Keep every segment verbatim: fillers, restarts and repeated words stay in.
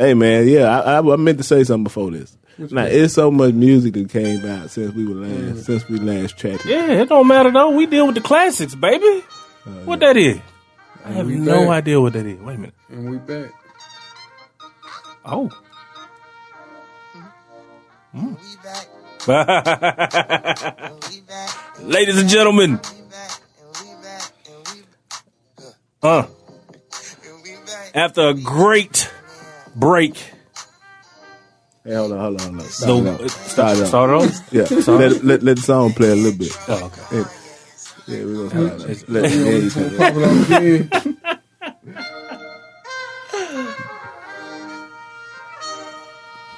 Hey, man, yeah, I, I, I meant to say something before this. Which now, it's so much music that came out since we were last, mm. since we last chatted. Yeah, it don't matter, though. We deal with the classics, baby. Uh, what yeah. that is? And I have no back. idea what that is. Wait a minute. And we back. Oh. Mm. We back. Ladies and gentlemen. Uh, after a great break. Hey, hold on, hold on, hold on. Start, the, it up. start, it start it off. Yeah, so let, let, let the song play a little bit. Oh, okay. And, yeah, we're going to start it off.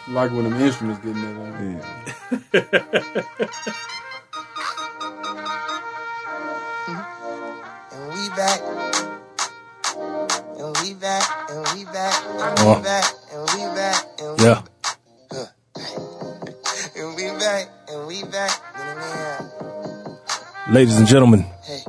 Let Like when them instruments getting that on. Yeah. And we back. And we back. And we back. And we back. And we back. And we back. And we back. And we back. Ladies and gentlemen. Hey,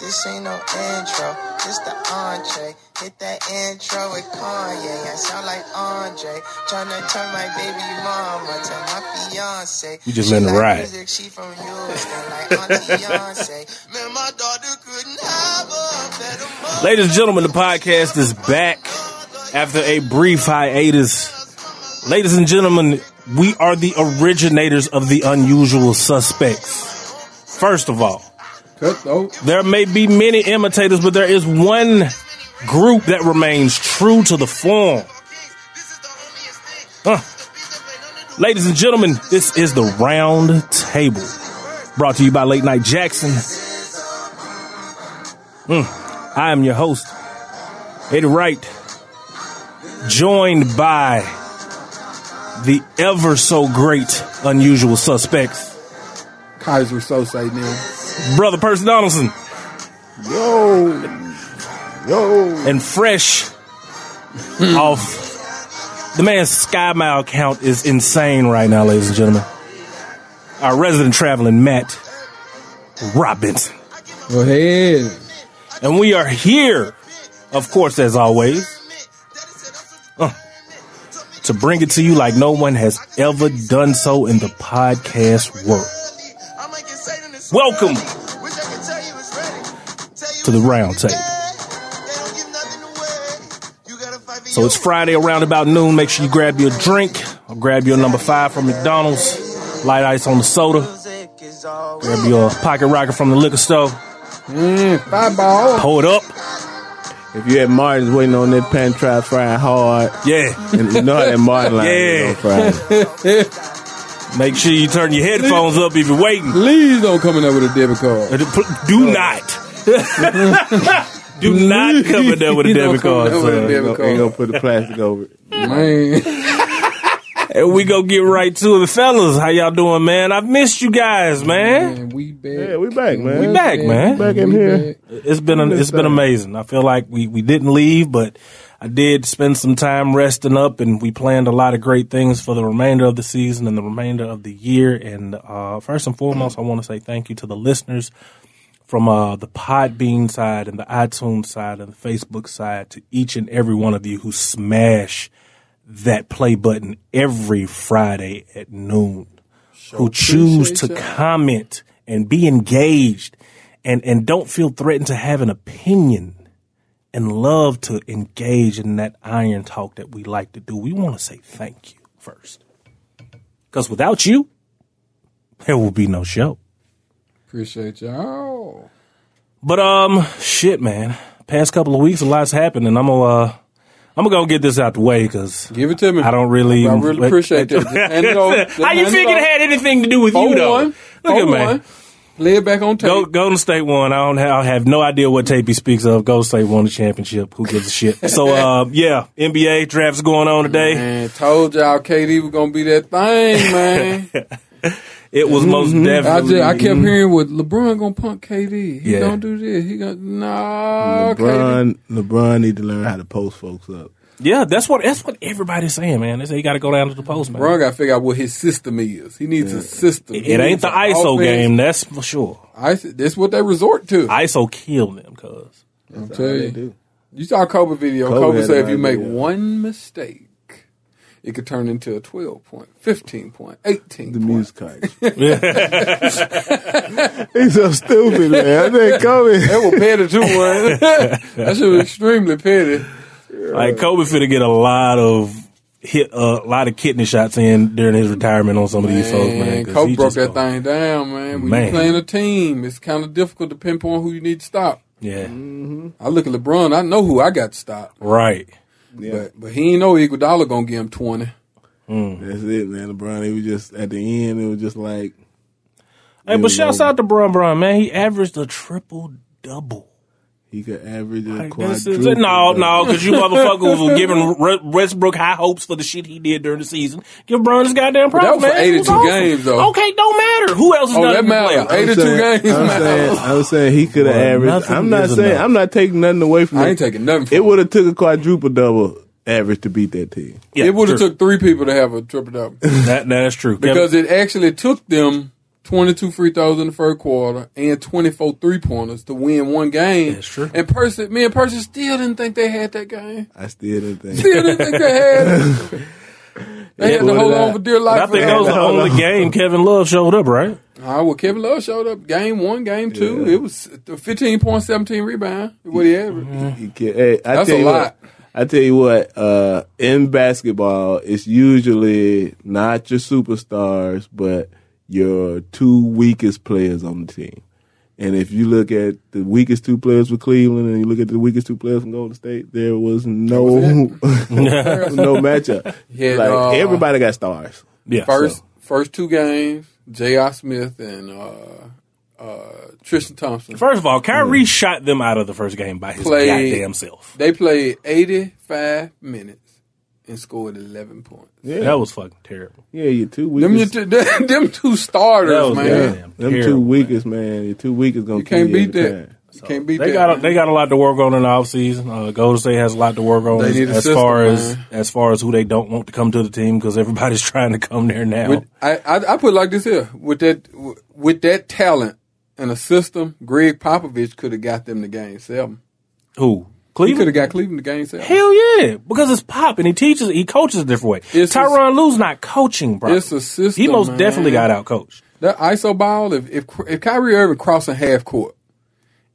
this ain't no intro. This the entree. Hit that intro with Kanye. I sound like Andre. Tryna turn my baby mama to my fiance. You just let her ride. Music, she from Houston, like Auntie Beyonce. Man, my daughter couldn't have a better mother. Ladies and gentlemen, the podcast is back after a brief hiatus. Ladies and gentlemen, we are the originators of the unusual suspects. First of all, there may be many imitators, but there is one group that remains true to the form. Huh. Ladies and gentlemen, this is the Round Table, brought to you by Late Night Jackson. Mm. I am your host, Eddie Wright, joined by the ever so great unusual suspects, Kaiser Sosa, now Brother Percy Donaldson. Yo. Yo. And fresh off the man's sky mile count is insane right now, ladies and gentlemen. Our resident traveling Matt Robinson. Go ahead. And we are here, of course, as always, uh, to bring it to you like no one has ever done so in the podcast world. Welcome to the Round Table. So it's Friday around about noon. Make sure you grab your drink or grab your number five from McDonald's. Light ice on the soda. Grab your pocket rocket from the liquor store. Mm, five ball. Pull it up. If you had Martin's waiting on that pan, try frying hard. Yeah. And you know how that Martin line is on Friday. Make sure you turn your headphones please, up if you're waiting. Please don't come in there with a debit card. Do not. Do not come in there with a debit card, son. Ain't gonna put the plastic over it. Man. And we gonna get right to it. Fellas, how y'all doing, man? I've missed you guys, man. man we back. Yeah, we back, man. We back, man. We back in we here. Back. It's been a, it's been amazing. I feel like we, we didn't leave, but I did spend some time resting up, and we planned a lot of great things for the remainder of the season and the remainder of the year. And uh, first and foremost, I want to say thank you to the listeners. From uh, the Podbean side and the iTunes side and the Facebook side to each and every one of you who smash that play button every Friday at noon, sure who choose to that. comment and be engaged and, and don't feel threatened to have an opinion and love to engage in that iron talk that we like to do. We want to say thank you first, because without you, there will be no show. Appreciate y'all. But, um, shit, man. Past couple of weeks, a lot's happened, and I'm gonna, uh, I'm gonna go get this out the way, because. Give it to me. I don't really. I really like, appreciate that. How you figure it had anything to do with you, though? Look at, man. Lay it back on tape. Go, Golden State won. I don't have, I have no idea what tape he speaks of. Golden State won the championship. Who gives a shit? So, uh, yeah, N B A draft's going on today. Man, told y'all K D was gonna be that thing, man. It was mm-hmm. most definitely. I, just, I kept hearing, "With LeBron gonna punk K D? He yeah. don't do this. He gonna nah." LeBron, K D. LeBron need to learn how to post folks up. Yeah, that's what that's what everybody's saying, man. They say you got to go down to the post, man. LeBron got to figure out what his system is. He needs yeah. a system. It, it ain't the ISO offense. Game, that's for sure. I, that's what they resort to. ISO killed them, cuz. I'm telling you. You saw Kobe video. Kobe, Kobe said, "If you make one mistake, it could turn into a twelve point, fifteen point, eighteen The music coach. He's so stupid, man. I think Kobe. That was petty too, man. That shit was extremely petty. Like, Kobe finna get a lot of hit, uh, a lot of kidney shots in during his retirement on some of these folks, man. Kobe broke that thing down, man. When you're playing a team, it's kind of difficult to pinpoint who you need to stop. Yeah. Mm-hmm. I look at LeBron, I know who I got to stop. Right. Yeah. But but he ain't know Iguodala gonna give him twenty. Mm. That's it, man. LeBron, he was just at the end. It was just like, hey, but shouts out to Bron Bron, man. He averaged a triple double. He could average a like, quadruple. No, no, because you motherfuckers were giving Westbrook high hopes for the shit he did during the season. Give Bron his goddamn props, man. That was for eighty-two awesome. games, though. Okay, don't matter. Who else is oh, not in the playoffs? eighty-two saying, games, I'm man. Saying, I'm saying he could have well, averaged. I'm not saying enough. I'm not taking nothing away from it. I ain't taking nothing from it. It would have took a quadruple double average to beat that team. Yeah, it would have took three people to have a triple double. that, that's true. Because Kevin. It actually took them twenty-two free throws in the first quarter and twenty-four three-pointers to win one game. That's true. And Percy, me and Percy still didn't think they had that game. I still didn't think. Still didn't think they had it. They yeah, had to hold on for dear life. I think that was the only game Kevin Love showed up, right? Ah, uh, well, Kevin Love showed up game one, game two. Yeah. It was fifteen point one seven rebound. What he averaged. Mm-hmm. Hey, I That's a lot. What, I tell you what, uh, in basketball, it's usually not your superstars, but your two weakest players on the team. And if you look at the weakest two players for Cleveland and you look at the weakest two players from Golden State, there was no was no matchup. Yeah, like, uh, everybody got stars. Yeah, first so. first two games, J R. Smith and uh, uh, Tristan Thompson. First of all, Kyrie yeah. shot them out of the first game by his played, goddamn self. They played eighty-five minutes. And scored eleven points. Yeah, that was fucking terrible. Yeah, your two weakest. Them, your two, them two starters, that was man. Them terrible, two weakest, man. man. Your two weakest gonna. You can't beat that. Time. You so can't beat they that. They got a, they got a lot to work on in the offseason. Uh, Golden State has a lot to work on as, as system, far as man. as far as who they don't want to come to the team because everybody's trying to come there now. With, I, I I put it like this here with that with that talent and a system, Greg Popovich could have got them to game seven. Who? Cleveland? He could have got Cleveland to game seven. Hell yeah, because it's Pop and he teaches, he coaches a different way. It's Tyronn Lue's not coaching, bro. It's a system. He most man. definitely got out coached. That iso ball, if if if Kyrie Irving crossing half court,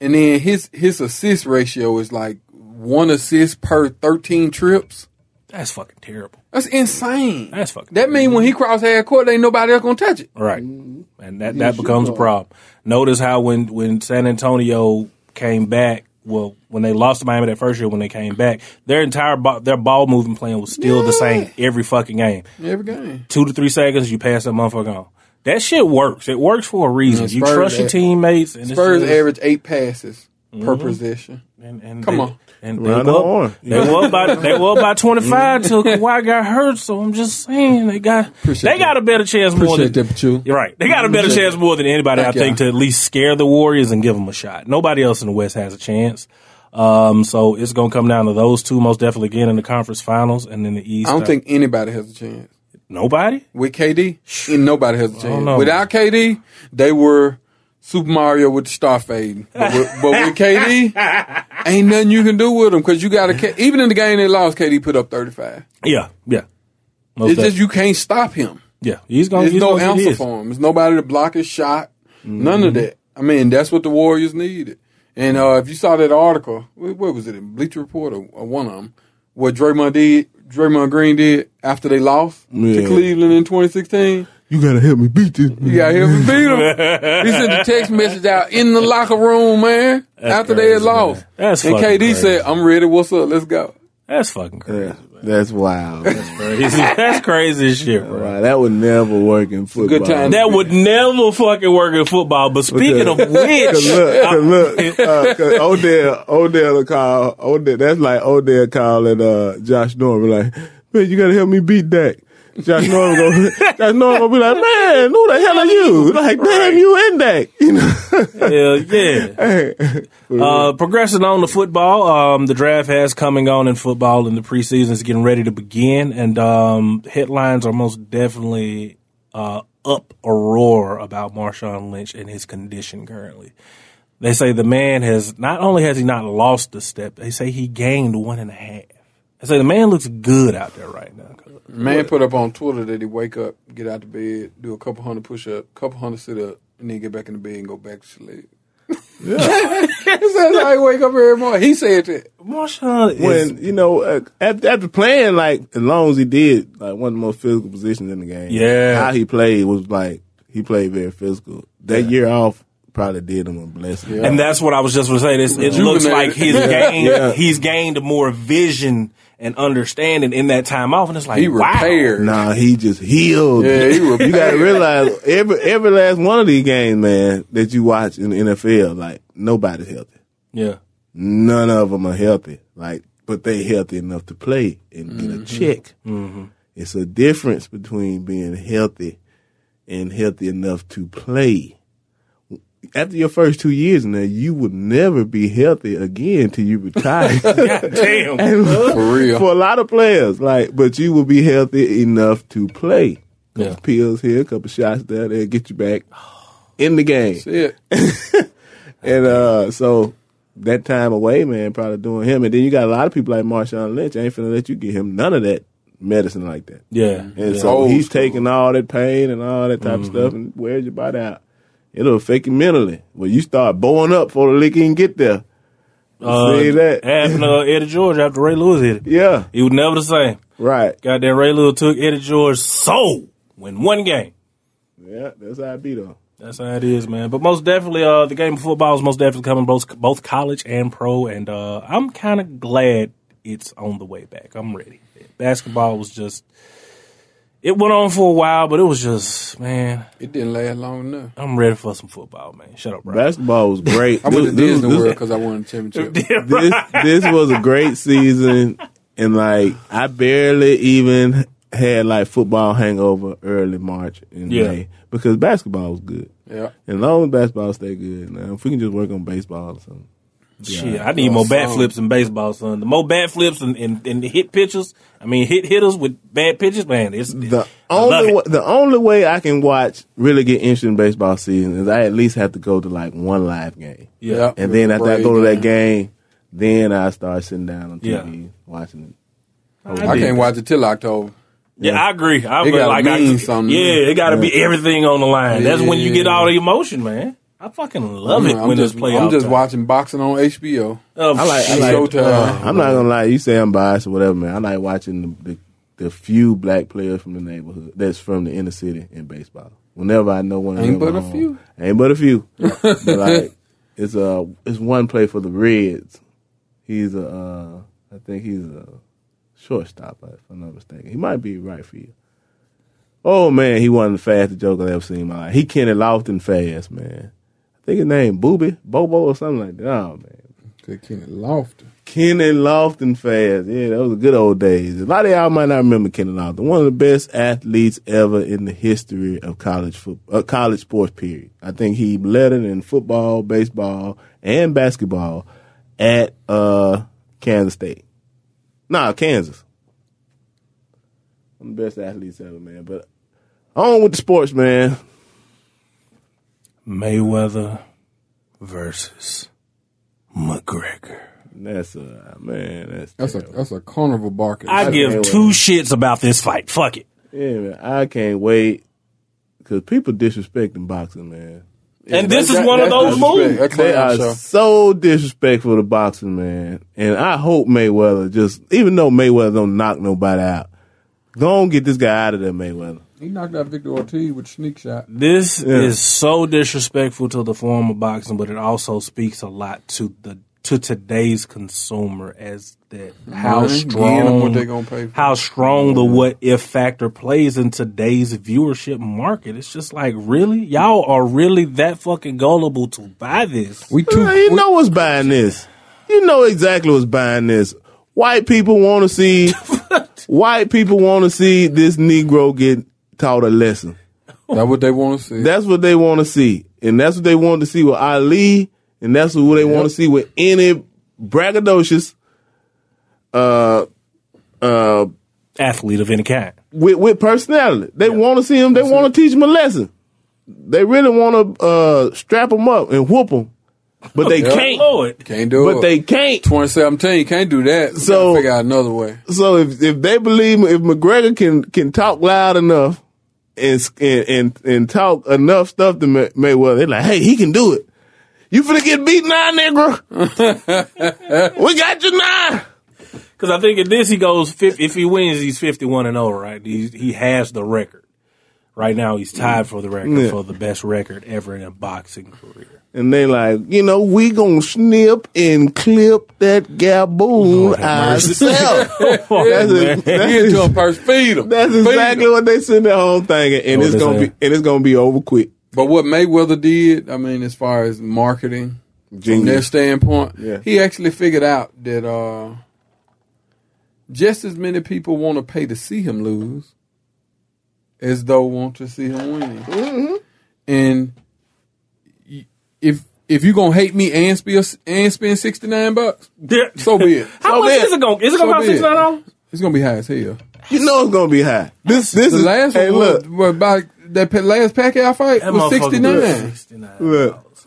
and then his his assist ratio is like one assist per thirteen trips. That's fucking terrible. That's insane. That's fucking. That means when he crosses half court, there ain't nobody else gonna touch it. Right, and that, that becomes sure. a problem. Notice how when when San Antonio came back. Well, when they lost to Miami that first year, when they came back, their entire ball, their ball movement plan was still yeah. the same every fucking game. Every game, two to three seconds, you pass that motherfucker on. That shit works. It works for a reason. You trust your teammates. And Spurs average eight passes mm-hmm. per possession. And, and come they, on, and they were up, they were up by they were up by twenty-five till Kawhi got hurt. So I'm just saying they got Appreciate they got that. a better chance more Appreciate than you. You're right. They got a better Appreciate chance more than anybody. Thank I think y'all. to at least scare the Warriors and give them a shot. Nobody else in the West has a chance. Um, so it's gonna come down to those two most definitely again in the conference finals and in the East. I don't I, think anybody has a chance. Nobody with K D, nobody has a chance. Without K D, they were Super Mario with the star fading. But with, but with K D, ain't nothing you can do with him because you got to. Even in the game they lost, K D put up thirty-five. Yeah, yeah. Most it's just you can't stop him. Yeah, he's going. There's he's no answer for him. There's nobody to block his shot. Mm-hmm. None of that. I mean, that's what the Warriors needed. And uh, if you saw that article, what was it? In Bleacher Report or, or one of them? What Draymond did, Draymond Green did after they lost yeah. to Cleveland in twenty sixteen. You gotta help me beat this. You gotta help me beat him. He sent a text message out in the locker room, man. That's after crazy, they had lost, man. That's and K D crazy. said, "I'm ready. What's up? Let's go." That's fucking crazy. Yeah, that's wild. That's crazy. That's crazy as shit, bro. Right, that would never work in football. Good time. That would never fucking work in football. But speaking because, of which, cause look, cause look, uh, cause Odell, Odell call, Odell. That's like Odell calling uh, Josh Norman, like, "Man, you gotta help me beat Dak." Josh Norman gonna, Josh Norman gonna be like, "Man, who the hell are you? Like, damn, right. you in that?" You know? Hell yeah. Uh, progressing on to football, um, the draft has coming on in football, and the preseason is getting ready to begin. And um, headlines are most definitely uh, up a roar about Marshawn Lynch and his condition currently. They say the man has not only has he not lost a step, they say he gained one and a half. They say the man looks good out there right now. Man what? Put up on Twitter that he wake up, get out of bed, do a couple hundred push-ups, couple hundred sit-ups, and then get back in the bed and go back to sleep. Yeah. That's how he wake up every morning. He said that. Marshawn when, is, you know, uh, after, after playing, like, as long as he did, like, one of the most physical positions in the game. Yeah. How he played was, like, he played very physical. That yeah. year off probably did him a blessing. Yeah. And that's what I was just going to say. This, it yeah. looks like his yeah. game, yeah. he's gained more vision and understanding in that time off, and it's like he repaired. Wow. Nah, he just healed. Yeah, he repaired. You gotta realize every every last one of these games, man, that you watch in the N F L, like nobody's healthy. Yeah, none of them are healthy. Like, but they healthy enough to play and mm-hmm. get a check. Mm-hmm. It's a difference between being healthy and healthy enough to play. After your first two years in there, you would never be healthy again till you retire. God damn. And for real. For a lot of players, like, but you will be healthy enough to play. Couple yeah. pills here, a couple shots there, they'll get you back in the game. Shit. And uh, so that time away, man, probably doing him. And then you got a lot of people like Marshawn Lynch. I ain't finna let you get him none of that medicine like that. Yeah. And yeah. so he's taking all that pain and all that type mm-hmm. of stuff and wears your body out. It'll affect you mentally. When you start bowing up before the lick even get there. Uh, see that? Happened uh, Eddie George after Ray Lewis hit it. Yeah. He was never the same. Right. Goddamn, Ray Lewis took Eddie George's soul in one game. Yeah, that's how it be, though. That's how it is, man. But most definitely, uh, the game of football is most definitely coming both, both college and pro, and uh, I'm kind of glad it's on the way back. I'm ready. Basketball was just... It went on for a while, but it was just, man. It didn't last long enough. I'm ready for some football, man. Shut up, bro. Basketball was great. I went to Disney World because I won a championship. this, this was a great season, and, like, I barely even had, like, football hangover early March and yeah. May because basketball was good. Yeah. And as long as basketball stayed good, now, if we can just work on baseball or something. Yeah, shit, I need more bat flips in baseball, son. The more bat flips and, and, and the hit pitchers, I mean, hit hitters with bad pitches, man. It's, the it's, only way, it. the only way I can watch really get interested in baseball season is I at least have to go to like one live game. Yeah, and then after I go to that game, then I start sitting down on T V yeah. watching it. Oh, I, I can't watch it till October. Yeah, yeah, I agree. I it gotta like mean I, something. Yeah, it got to yeah. be everything on the line. Yeah. That's when you get all the emotion, man. I fucking love it I'm when just, it's playoff I'm just time. watching boxing on H B O. Oh, I like, I like, uh, I'm not going to lie. You say I'm biased or whatever, man. I like watching the, the the few black players from the neighborhood that's from the inner city in baseball. Whenever I know one of them. Ain't but a home, few. Ain't but a few. But like, it's, uh, it's one play for the Reds. He's a, uh, I think he's a shortstop, if I'm not mistaken. He might be right for you. Oh, man, he wasn't the fastest joker I've ever seen in my life. He Kenny Lofton fast, man. I think his name Booby, Bobo or something like that. Oh, man. Good Kenny Lofton. Kenny Lofton fast. Yeah, that was the good old days. A lot of y'all might not remember Kenny Lofton. One of the best athletes ever in the history of college football, uh, college sports period. I think he led it in football, baseball, and basketball at uh, Kansas State. Nah, Kansas. One of the best athletes ever, man. But on with the sports, man. Mayweather versus McGregor. That's a man. That's that's terrible. a that's a carnival barking. I, I give Mayweather. two shits about this fight. Fuck it. Yeah, man. I can't wait because people disrespecting boxing, man. Yeah, and this that, is that, one that, of those moves. They are sure. so disrespectful to boxing, man. And I hope Mayweather just, even though Mayweather don't knock nobody out, go and get this guy out of there, Mayweather. He knocked out Victor Ortiz with a sneak shot. This yeah. is so disrespectful to the form of boxing, but it also speaks a lot to the to today's consumer as that how Man, strong what they gonna pay for. how strong the what if factor plays in today's viewership market. It's just like, really, y'all are really that fucking gullible to buy this? We too, you we, know what's buying this. You know exactly what's buying this. White people want to see white people want to see this Negro get taught a lesson. That's what they want to see. That's what they want to see. And that's what they want to see with Ali. And that's what they yep. want to see with any braggadocious uh, uh, athlete of any kind. With, with personality. They yep. want to see him. They want to teach him a lesson. They really want to uh, strap him up and whoop him But they yep. can't. Lord. Can't do but it. But they can't. twenty seventeen, can't do that. We so figure out another way. So if if they believe, if McGregor can can talk loud enough and and and talk enough stuff to May- Mayweather, they're like, hey, he can do it. You finna get beat now, nigga. We got you now. Because I think at this he goes fifty, if he wins, he's fifty-one and zero. Right? He he has the record. Right now he's tied for the record yeah. for the best record ever in a boxing career. And they like, you know, we gonna snip and clip that gaboon ourselves. Oh, that's it. Get to him first, feed him. That's exactly what they send that whole thing, and oh, it's gonna hell. be and it's gonna be over quick. But what Mayweather did, I mean, as far as marketing, Genius. from their standpoint, yeah. he actually figured out that uh, just as many people want to pay to see him lose as though want to see him win. Mm-hmm. And if if you gonna hate me and spend and spend sixty nine bucks, so be it. How so much is it gonna is it gonna so cost sixty nine dollars? It's gonna be high as hell. You know it's gonna be high. This this the is last hey, look. Was, was that last Pacquiao fight that was sixty nine. Sixty nine. Look,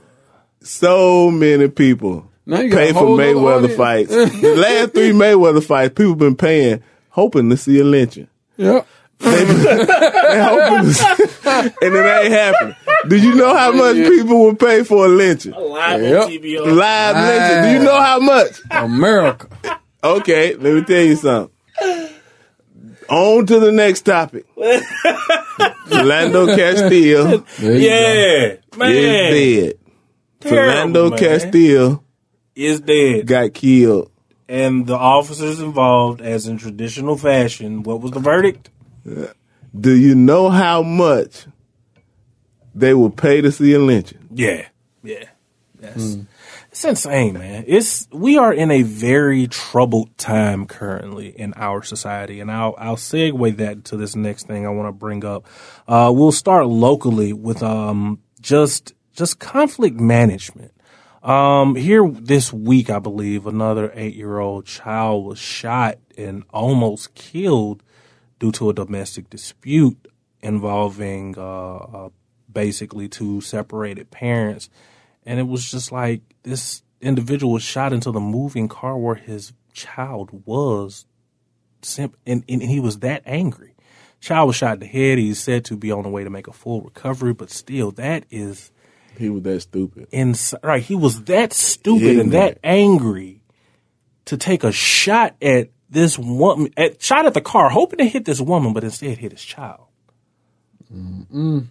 so many people pay for Mayweather fights. The last three Mayweather fights, people been paying hoping to see a lynching. Yep. they, they hoping to, and it ain't happening. Do you know how much yeah. people would pay for a lynching? A live yep. T B O. Live, live lynching. Do you know how much? America. Okay, let me tell you something. On to the next topic. Philando Castile. Yeah, man. Is dead. Terrible, Philando man. Castile is dead. Got killed. And the officers involved, as in traditional fashion, what was the verdict? Do you know how much they will pay to see a lynching? Yeah, yeah, that's mm. it's insane, man. It's we are in a very troubled time currently in our society, and I'll I'll segue that to this next thing I want to bring up. Uh, we'll start locally with um just just conflict management. Um, here this week, I believe, another eight-year-old child was shot and almost killed due to a domestic dispute involving uh, uh, basically two separated parents. And it was just like this individual was shot into the moving car where his child was, simp- and, and he was that angry. Child was shot in the head. He's said to be on the way to make a full recovery, but still, that is... He was that stupid. Ins- right, he was that stupid yeah, and man. that angry to take a shot at this woman, at, shot at the car, hoping to hit this woman, but instead hit his child. Mm-mm.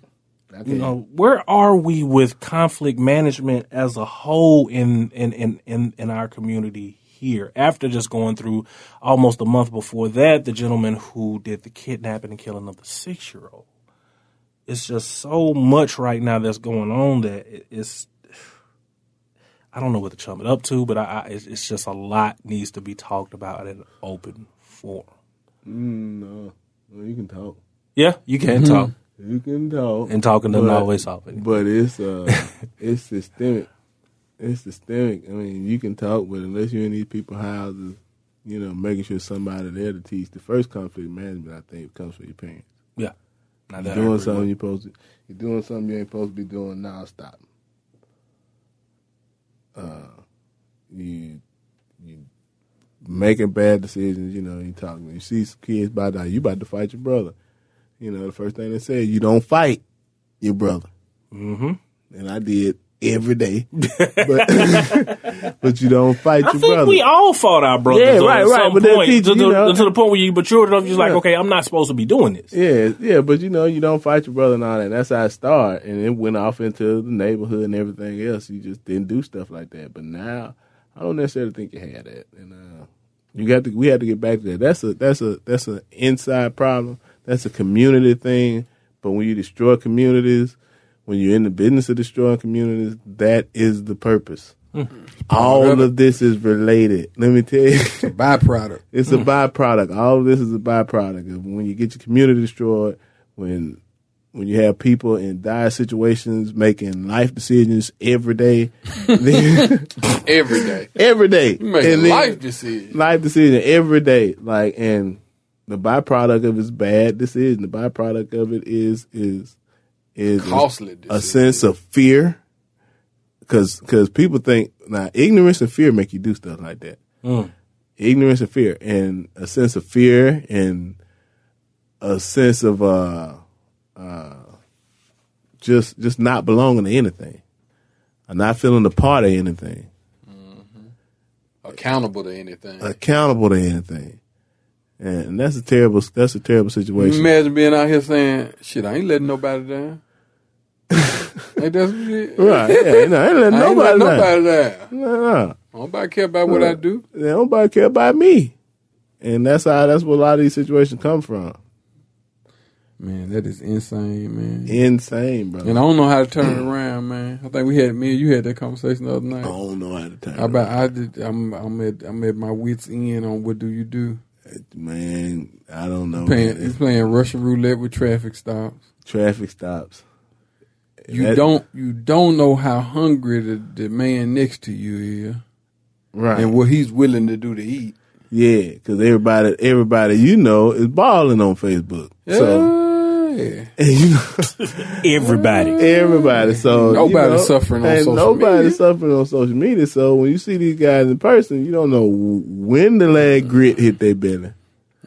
You know, where are we with conflict management as a whole in, in, in, in, in our community here? After just going through almost a month before that, the gentleman who did the kidnapping and killing of the six-year-old. It's just so much right now that's going on that it's, I don't know what to chum it up to, but I, I, it's just a lot needs to be talked about in an open forum. Mm, no, well, you can talk. Yeah, you can mm-hmm. talk. You can talk. And talking doesn't always solve it. But it's uh, it's systemic. It's systemic. I mean, you can talk, but unless you're in these people's houses, you know, making sure somebody there to teach. The first conflict management, I think, comes from your parents. Yeah. You're doing something you're supposed to. You're doing something you ain't supposed to be doing. Now stop. Uh, you you making bad decisions. You know you talking. You see some kids by now. You about to fight your brother. You know the first thing they say. You don't fight your brother. Mm-hmm. And I did every day, but but you don't fight your brother. I think brother. we all fought our brothers. Yeah, right, right. But point, teach, to, you know, to the point where you mature enough, you're yeah. like, okay, I'm not supposed to be doing this. Yeah, yeah. But you know, you don't fight your brother and all that. That's how it started, and it went off into the neighborhood and everything else. You just didn't do stuff like that. But now, I don't necessarily think you had that, and uh, you got to. We had to get back to that. That's a that's a that's an inside problem. That's a community thing. But when you destroy communities. When you're in the business of destroying communities, that is the purpose. Mm. All of this is related. Let me tell you. It's a byproduct. It's mm. a byproduct. All of this is a byproduct. When you get your community destroyed, when when you have people in dire situations making life decisions every day. then, every day. Every day. You make life decisions. Life decisions every day. Like, and the byproduct of it is bad decision. The byproduct of it is is... is Costly a, a sense of fear, Because because people think, now, ignorance and fear make you do stuff like that. Mm. Ignorance and fear, and a sense of fear, and a sense of uh, uh, just just not belonging to anything, or not feeling a part of anything, mm-hmm. accountable to anything, accountable to anything, and that's a terrible that's a terrible situation. Imagine being out here saying, "Shit, I ain't letting nobody down." Ain't that some shit? Right? Yeah, no, I ain't letting I nobody ain't let down. Nobody down. No, no. Nobody care about what uh, I do. They don't nobody care about me. And that's how that's where a lot of these situations come from. Man, that is insane, man. Insane, bro. And I don't know how to turn it around, man. I think we had me and you had that conversation the other night. I don't know how to turn it around. I did, I'm I'm at I'm at my wit's end on what do you do. Man, I don't know. You're playing, you're playing Russian roulette with traffic stops. Traffic stops. You that, don't you don't know how hungry the, the man next to you is. Right. And what he's willing to do to eat. Yeah, because everybody, everybody you know is balling on Facebook. Yeah. So, yeah. And you know, everybody. Everybody. So Nobody's you know, suffering on social nobody's media. Nobody's suffering on social media. So when you see these guys in person, you don't know when the leg grit hit their belly.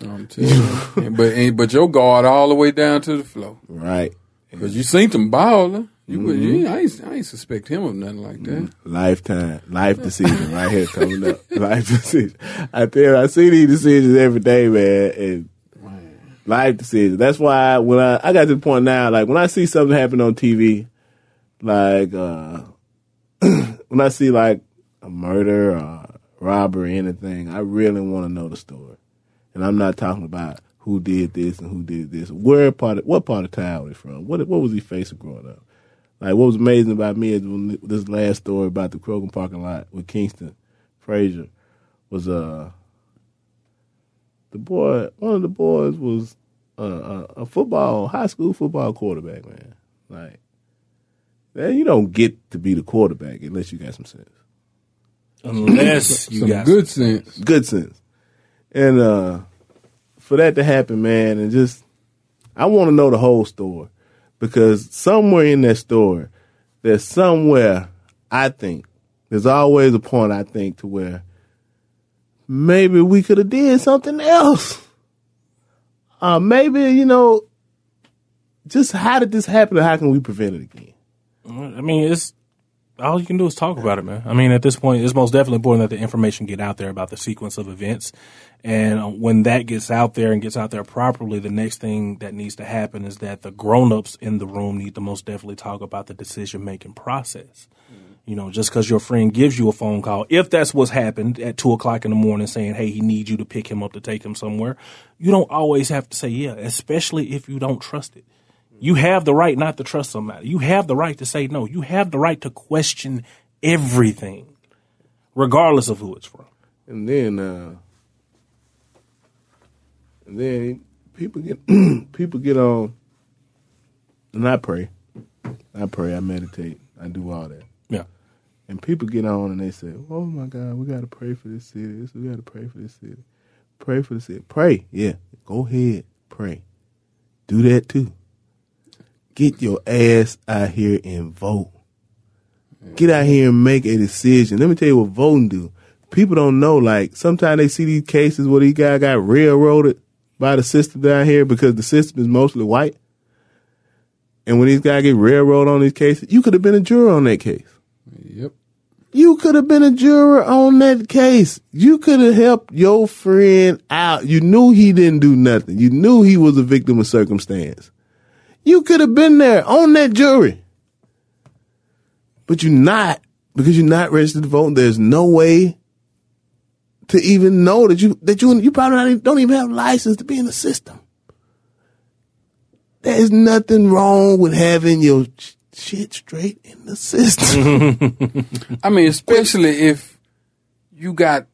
I'm telling you. and, but, and, but your guard all the way down to the floor. Right. Because you seen them balling. You, mm-hmm. you I, ain't, I ain't suspect him of nothing like that. Mm-hmm. Lifetime, life decision right here coming up. Life decision. I tell you, I see these decisions every day, man. And man. Life decisions. That's why when I I got to the point now, like when I see something happen on T V, like uh, when I see like a murder or robbery, anything, I really want to know the story. And I'm not talking about who did this and who did this. Where part? Of, what part of town was he from? What what was he facing growing up? Like, what was amazing about me is when this last story about the Krogan parking lot with Kingston Frazier was, uh, the boy, one of the boys was uh, a football, high school football quarterback, man. Like, man, you don't get to be the quarterback unless you got some sense. Unless you some got good some sense. sense. Good sense. And uh, for that to happen, man, and just, I want to know the whole story. Because somewhere in that story, there's somewhere, I think, there's always a point, I think, to where maybe we could have did something else. Uh, maybe, you know, just how did this happen and how can we prevent it again? I mean, it's all you can do is talk about it, man. I mean, at this point, it's most definitely important that the information get out there about the sequence of events. And when that gets out there and gets out there properly, the next thing that needs to happen is that the grown-ups in the room need to most definitely talk about the decision-making process. Mm-hmm. You know, just because your friend gives you a phone call, if that's what's happened at two o'clock in the morning saying, hey, he needs you to pick him up to take him somewhere, you don't always have to say yeah, especially if you don't trust it. You have the right not to trust somebody. You have the right to say no. You have the right to question everything, regardless of who it's from. And then, uh, and then people get people get on, and I pray, I pray, I meditate, I do all that. Yeah. And people get on and they say, "Oh my God, we got to pray for this city. We got to pray for this city. Pray for the city. Pray, yeah. Go ahead, pray. Do that too." Get your ass out here and vote. Get out here and make a decision. Let me tell you what voting do. People don't know. Like, sometimes they see these cases where these guys got railroaded by the system down here because the system is mostly white. And when these guys get railroaded on these cases, you could have been a juror on that case. Yep. You could have been a juror on that case. You could have helped your friend out. You knew he didn't do nothing. You knew he was a victim of circumstance. You could have been there on that jury, but you're not, because you're not registered to vote. There's no way to even know that you that you you probably not even, don't even have a license to be in the system. There's nothing wrong with having your sh- shit straight in the system. I mean, especially if you got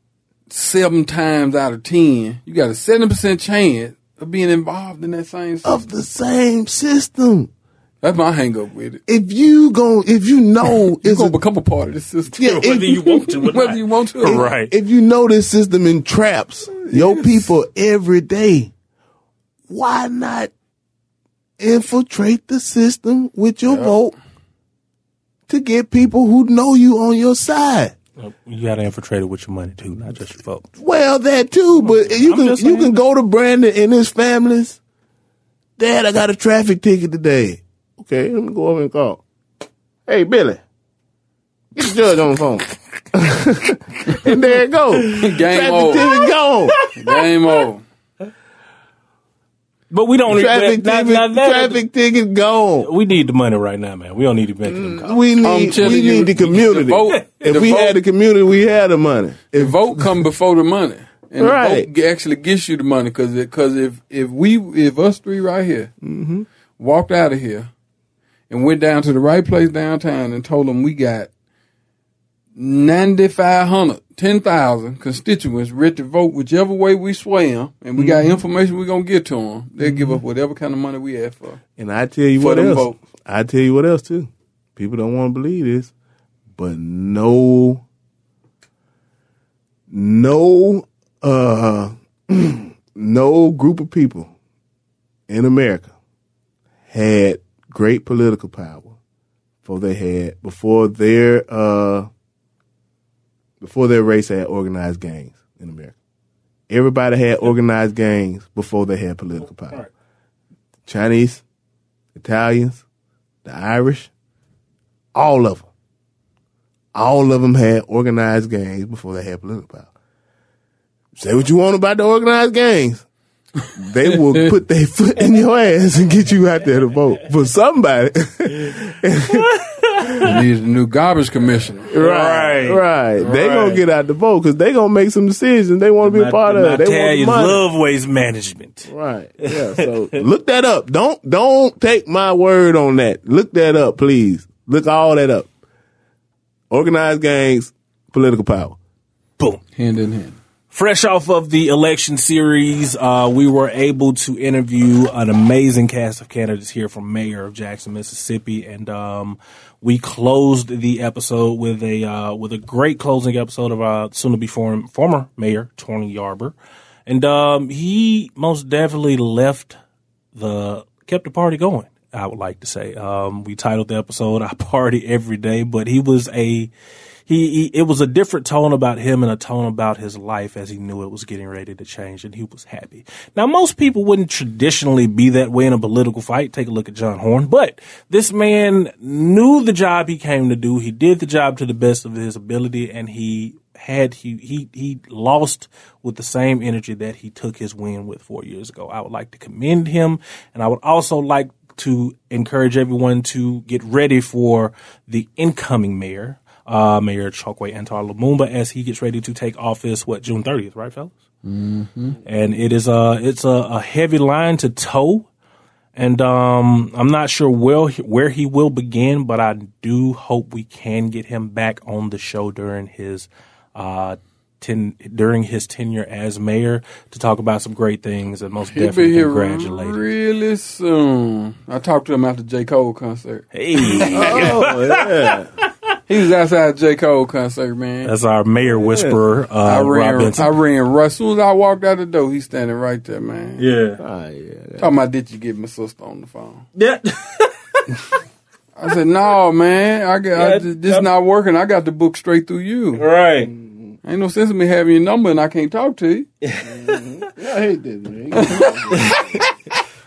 seven times out of ten, you got a seventy percent chance of being involved in that same system. Of the same system. That's my hang up with it. If you go, if you know, you're going to become a part of this system. Yeah, if, whether you want to or whether not. you want to. If, right. If you know this system entraps your yes. people every day, why not infiltrate the system with your yep. vote to get people who know you on your side. You got to infiltrate it with your money too, not just your vote. Well, that too, but you I'm can you can go to Brandon and his families. Dad, I got a traffic ticket today. Okay, let me go over and call. Hey, Billy, get the judge on the phone. And there it goes. Game traffic over. Ticket gone. Game over. But we don't traffic need ticket, not, not traffic ticket gone. We need the money right now, man. We don't need to vent to them cops. We need we you, need the community. The vote, if the we vote, had the community, we had the money. If the vote come before the money, and right. the vote actually gets you the money, because because if if we if us three right here mm-hmm. walked out of here and went down to the right place downtown and told them we got ninety-five hundred ten thousand constituents ready to vote whichever way we sway them, and we mm-hmm. got information we're going to get to them. They'll mm-hmm. give us whatever kind of money we ask for. And I tell you what else. Votes. I tell you what else, too. People don't want to believe this, but no, no, uh, no group of people in America had great political power before they had, before their, uh, before their race had organized gangs in America. Everybody had organized gangs before they had political power. Right. Chinese, Italians, the Irish, all of them. All of them had organized gangs before they had political power. Say what you want about the organized gangs. They will put their foot in your ass and get you out there to vote for somebody. You need a new garbage commissioner. Right, right. right. They're going to get out the vote because they're going to make some decisions they want to be a part of. They want the money. Love waste management. Right. Yeah. So look that up. Don't don't take my word on that. Look that up, please. Look all that up. Organized gangs, political power. Boom. Hand in hand. Fresh off of the election series, uh, we were able to interview an amazing cast of candidates here from Mayor of Jackson, Mississippi, and um, we closed the episode with a uh, with a great closing episode of our soon-to-be form, former Mayor Tony Yarber, and um, he most definitely left the kept the party going. I would like to say um, we titled the episode "I Party Every Day," but he was a He, he, it was a different tone about him and a tone about his life as he knew it was getting ready to change, and he was happy. Now, most people wouldn't traditionally be that way in a political fight. Take a look at John Horn. But this man knew the job he came to do. He did the job to the best of his ability, and he had, he, he, he lost with the same energy that he took his win with four years ago. I would like to commend him, and I would also like to encourage everyone to get ready for the incoming mayor. Uh, Mayor Chokwe Antar Lumumba, as he gets ready to take office, what, June thirtieth, right, fellas? Mm-hmm. And it is a, it's a, a heavy line to tow. And, um, I'm not sure where, where he will begin, but I do hope we can get him back on the show during his, uh, ten, during his tenure as mayor to talk about some great things and most He'll definitely be here congratulate him. Really soon. I talked to him after J Cole concert. Hey. Oh, yeah. He was outside J Cole concert, man. That's our mayor whisperer. Yeah. Uh, I ran. Robinson. I ran. Right, as soon as I walked out the door, he's standing right there, man. Yeah. Oh, yeah. Talking about, did you get my sister on the phone? Yeah. I said, no, man. I got yeah, I, this. Is not working. I got the book straight through you. Right. Ain't no sense in me having your number and I can't talk to you. Mm-hmm. Yeah, I hate that, man.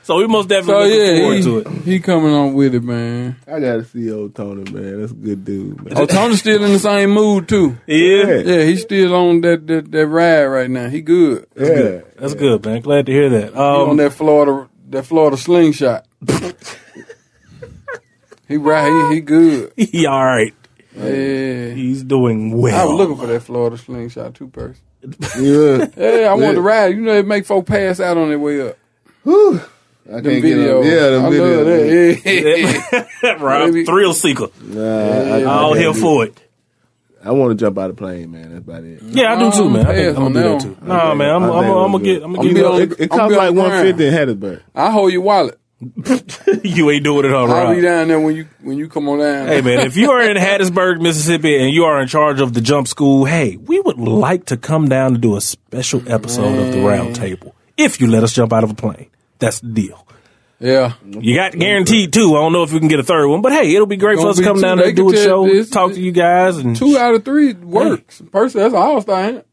So we most definitely so, yeah, looking forward he, to it. He coming on with it, man. I got to see old Tony, man. That's a good dude, man. Oh, Tony's still in the same mood, too. He is? Yeah, he's still on that, that, that ride right now. He good. That's yeah. good. That's yeah. good, man. Glad to hear that. Um, he on that Florida that Florida slingshot. he right. He, he good. He all right. Yeah. He's doing well. I was looking for that Florida slingshot, too, Percy. Yeah. Yeah, I wanted to ride. You know, it make folk pass out on their way up. Whew. I them videos. Yeah, them I videos. Yeah. Rob, thrill seeker. Nah, all here for it. I want to jump out of the plane, man. That's about it. Yeah, I do too, man. I think I'm going to do that too. Okay. Nah, man, I'm, I'm, I'm, I'm going to get I'm gonna on, It, it costs like one hundred fifty in Hattiesburg. I hold your wallet. You ain't doing it all right. I'll be down there when you when you come on down. Hey, man, if you are in Hattiesburg, Mississippi, and you are in charge of the jump school, hey, we would like to come down to do a special episode man. of the Round Table if you let us jump out of a plane. That's the deal. Yeah. You got guaranteed two. I don't know if we can get a third one, but hey, it'll be great for us to come down there and do a show, talk to you guys. And two out of three works. Personally, that's an all-star, ain't it?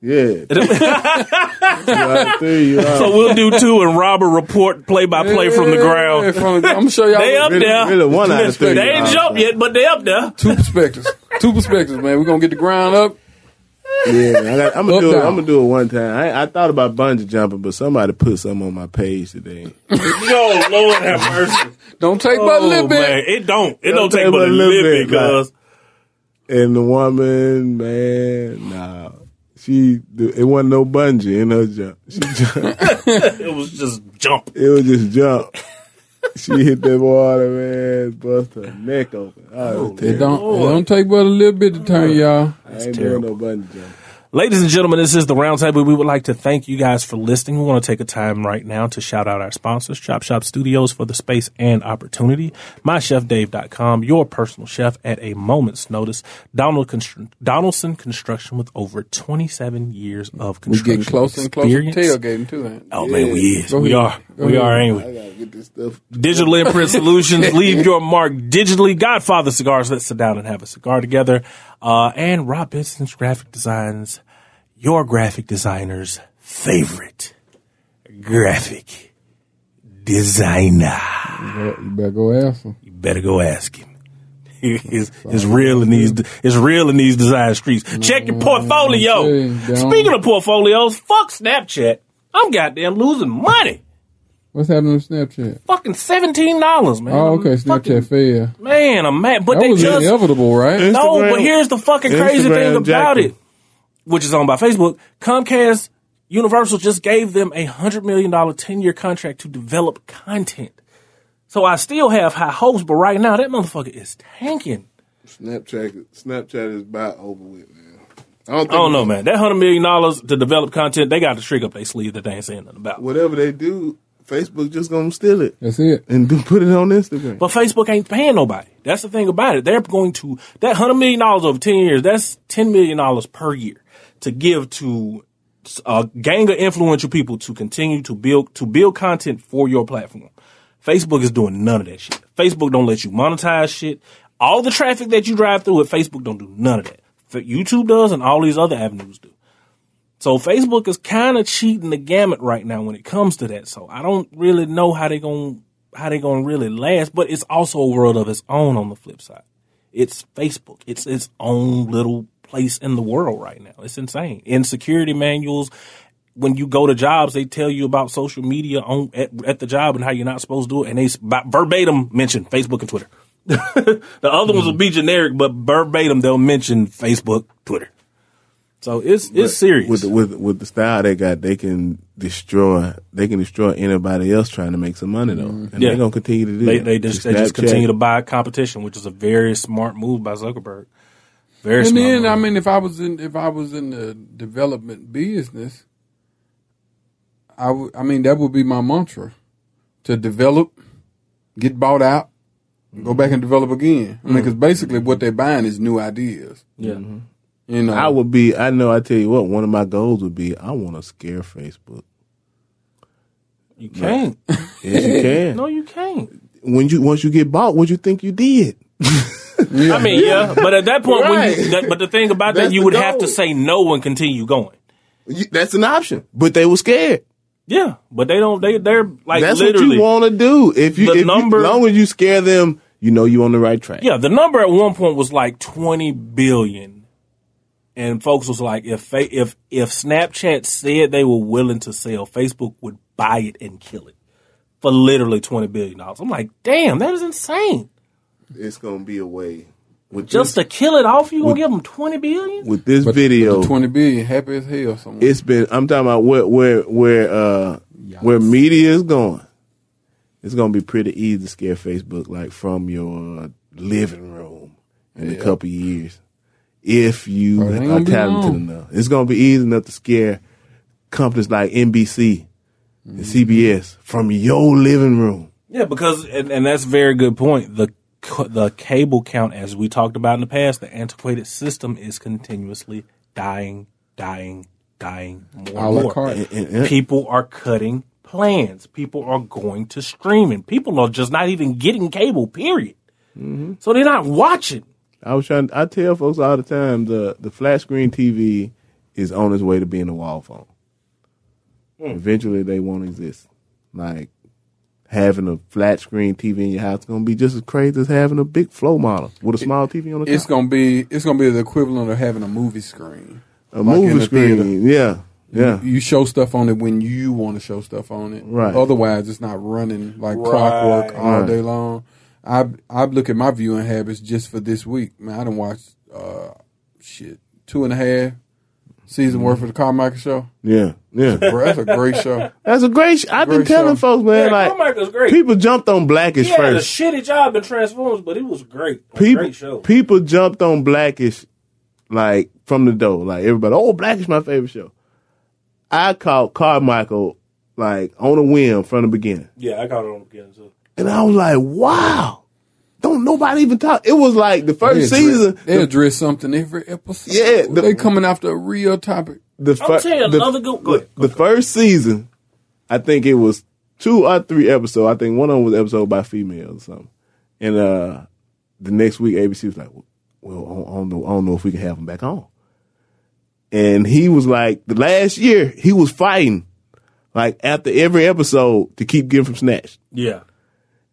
Yeah. Right there, you right. So we'll do two and Rob a report play by play from the ground. I'm gonna show y'all. They up really, there. Really one out of three. They ain't jumped yet, but they up there. Two perspectives. Two perspectives, man. We're gonna get the ground up. Yeah, I got, I'm gonna do it. I'm gonna do it one time. I, I thought about bungee jumping, but somebody put something on my page today. Yo, Lord have mercy! Don't take oh, but a little bit. It don't. It don't, don't take, take but a little bit, cause. And the woman, man, nah. She, it wasn't no bungee in her jump. She jumped. It was just jump. It was just jump. She hit that water, man, bust her neck open. Oh, it, don't, it don't take but a little bit to turn, y'all. That's I ain't terrible. No bungee jump. Ladies and gentlemen, this is the Roundtable. We would like to thank you guys for listening. We want to take a time right now to shout out our sponsors, Chop Shop Studios, for the space and opportunity, my chef dave dot com, your personal chef at a moment's notice, Donald Constr- Donaldson Construction with over twenty-seven years of construction experience. We get closer and closer to tailgating, too, man. Oh, yeah. Man, we is. Go we ahead. are. Go we ahead. are, ain't we? I gotta get this stuff. Digital Imprint Solutions, leave your mark digitally. Godfather Cigars, let's sit down and have a cigar together. Uh, and Rob Benson's Graphic Designs, your graphic designer's favorite graphic designer. You better go ask him. You better go ask him. It's, it's real in these. It's real in these design streets. Check your portfolio. Speaking of portfolios, fuck Snapchat. I'm goddamn losing money. What's happening to Snapchat? Fucking seventeen dollars, man. Oh, okay, Snapchat fail. Man, I'm mad, but that they was just inevitable, right? Instagram, no, but here's the fucking crazy Instagram thing about Jackson. It, which is owned by Facebook. Comcast Universal just gave them a hundred million dollar ten year contract to develop content. So I still have high hopes, but right now that motherfucker is tanking. Snapchat, Snapchat is about over with, man. I don't, think I don't know, man. That hundred million dollars to develop content, they got the trick up their sleeve that they ain't saying nothing about. Whatever they do. Facebook just going to steal it. That's it. And put it on Instagram. But Facebook ain't paying nobody. That's the thing about it. They're going to, that one hundred million dollars over ten years, that's ten million dollars per year to give to a gang of influential people to continue to build, to build content for your platform. Facebook is doing none of that shit. Facebook don't let you monetize shit. All the traffic that you drive through it, Facebook don't do none of that. YouTube does and all these other avenues do. So Facebook is kind of cheating the gamut right now when it comes to that. So I don't really know how they're going how they gonna really last, but it's also a world of its own on the flip side. It's Facebook. It's its own little place in the world right now. It's insane. In security manuals, when you go to jobs, they tell you about social media on at, at the job and how you're not supposed to do it. And they verbatim mention Facebook and Twitter. The other mm. ones will be generic, but verbatim they'll mention Facebook, Twitter. So it's it's but serious. With the, with with the style they got, they can destroy they can destroy anybody else trying to make some money though, and yeah. they're gonna continue to do. They that. they just, just they just continue to buy competition, which is a very smart move by Zuckerberg. Very and smart. And then move. I mean, if I was in if I was in the development business, I would I mean that would be my mantra: to develop, get bought out, mm-hmm. go back and develop again. I mean, because mm-hmm. basically what they're buying is new ideas. Yeah. Mm-hmm. You know, I would be, I know, I tell you what, one of my goals would be, I want to scare Facebook. You can't. Like, yes, you can. No, you can't. When you Once you get bought, what you think you did? Yeah. I mean, yeah, but at that point, right. when you, that, but the thing about that's that, you would goal. have to say no and continue going. You, that's an option, but they were scared. Yeah, but they don't, they, they're like that's literally. That's what you want to do. If you, if number, you, as long as you scare them, you know you're on the right track. Yeah, the number at one point was like twenty billion. And folks was like, if if if Snapchat said they were willing to sell, Facebook would buy it and kill it for literally twenty billion dollars. I'm like, damn, that is insane. It's going to be a way. With Just this, to kill it off, you going to give them twenty billion dollars? With this but, video. But twenty billion dollars, happy as hell. Someone. It's been, I'm talking about where, where, where, uh, where media is going. It's going to be pretty easy to scare Facebook like from your uh, living room in yeah. a couple years. If you are talented enough, it's going to be easy enough to scare companies like N B C and C B S from your living room. Yeah, because and, and that's a very good point. The the cable count, as we talked about in the past, the antiquated system is continuously dying, dying, dying more and more. And, and, and, People are cutting plans. People are going to streaming. People are just not even getting cable, period. Mm-hmm. So they're not watching. I was trying. I tell folks all the time the, the flat screen T V is on its way to being a wall phone. Mm. Eventually, they won't exist. Like, having a flat screen T V in your house is going to be just as crazy as having a big flow model with a small T V on the top. It's going to be it's going to be the equivalent of having a movie screen. A like movie a screen, theater. yeah, yeah. You, you show stuff on it when you want to show stuff on it. Right. Otherwise, it's not running like right. clockwork all right. day long. I I look at my viewing habits just for this week. Man, I done watched uh, shit two and a half season worth of the Carmichael Show. Yeah, yeah, bro, that's a great show. That's a great. Sh- I've great been telling show. folks, man, yeah, like Carmichael's great. People jumped on Blackish yeah, first. He had a shitty job in Transformers, but it was great. A people, great show. People jumped on Blackish like from the door. Like everybody, oh, Blackish my favorite show. I caught Carmichael like on a whim from the beginning. Yeah, I caught it on the beginning too. And I was like, wow, don't nobody even talk. It was like the first they address, season. They the, address something every episode. Yeah. The, they coming after a real topic. The fir- I'll tell you another the, good. Go ahead, go the go first ahead. season, I think it was two or three episodes. I think one of them was an episode by females or something. And uh, the next week, A B C was like, well, I don't know, I don't know if we can have them back on. And he was like, the last year, he was fighting, like after every episode, to keep getting from snatched. Yeah.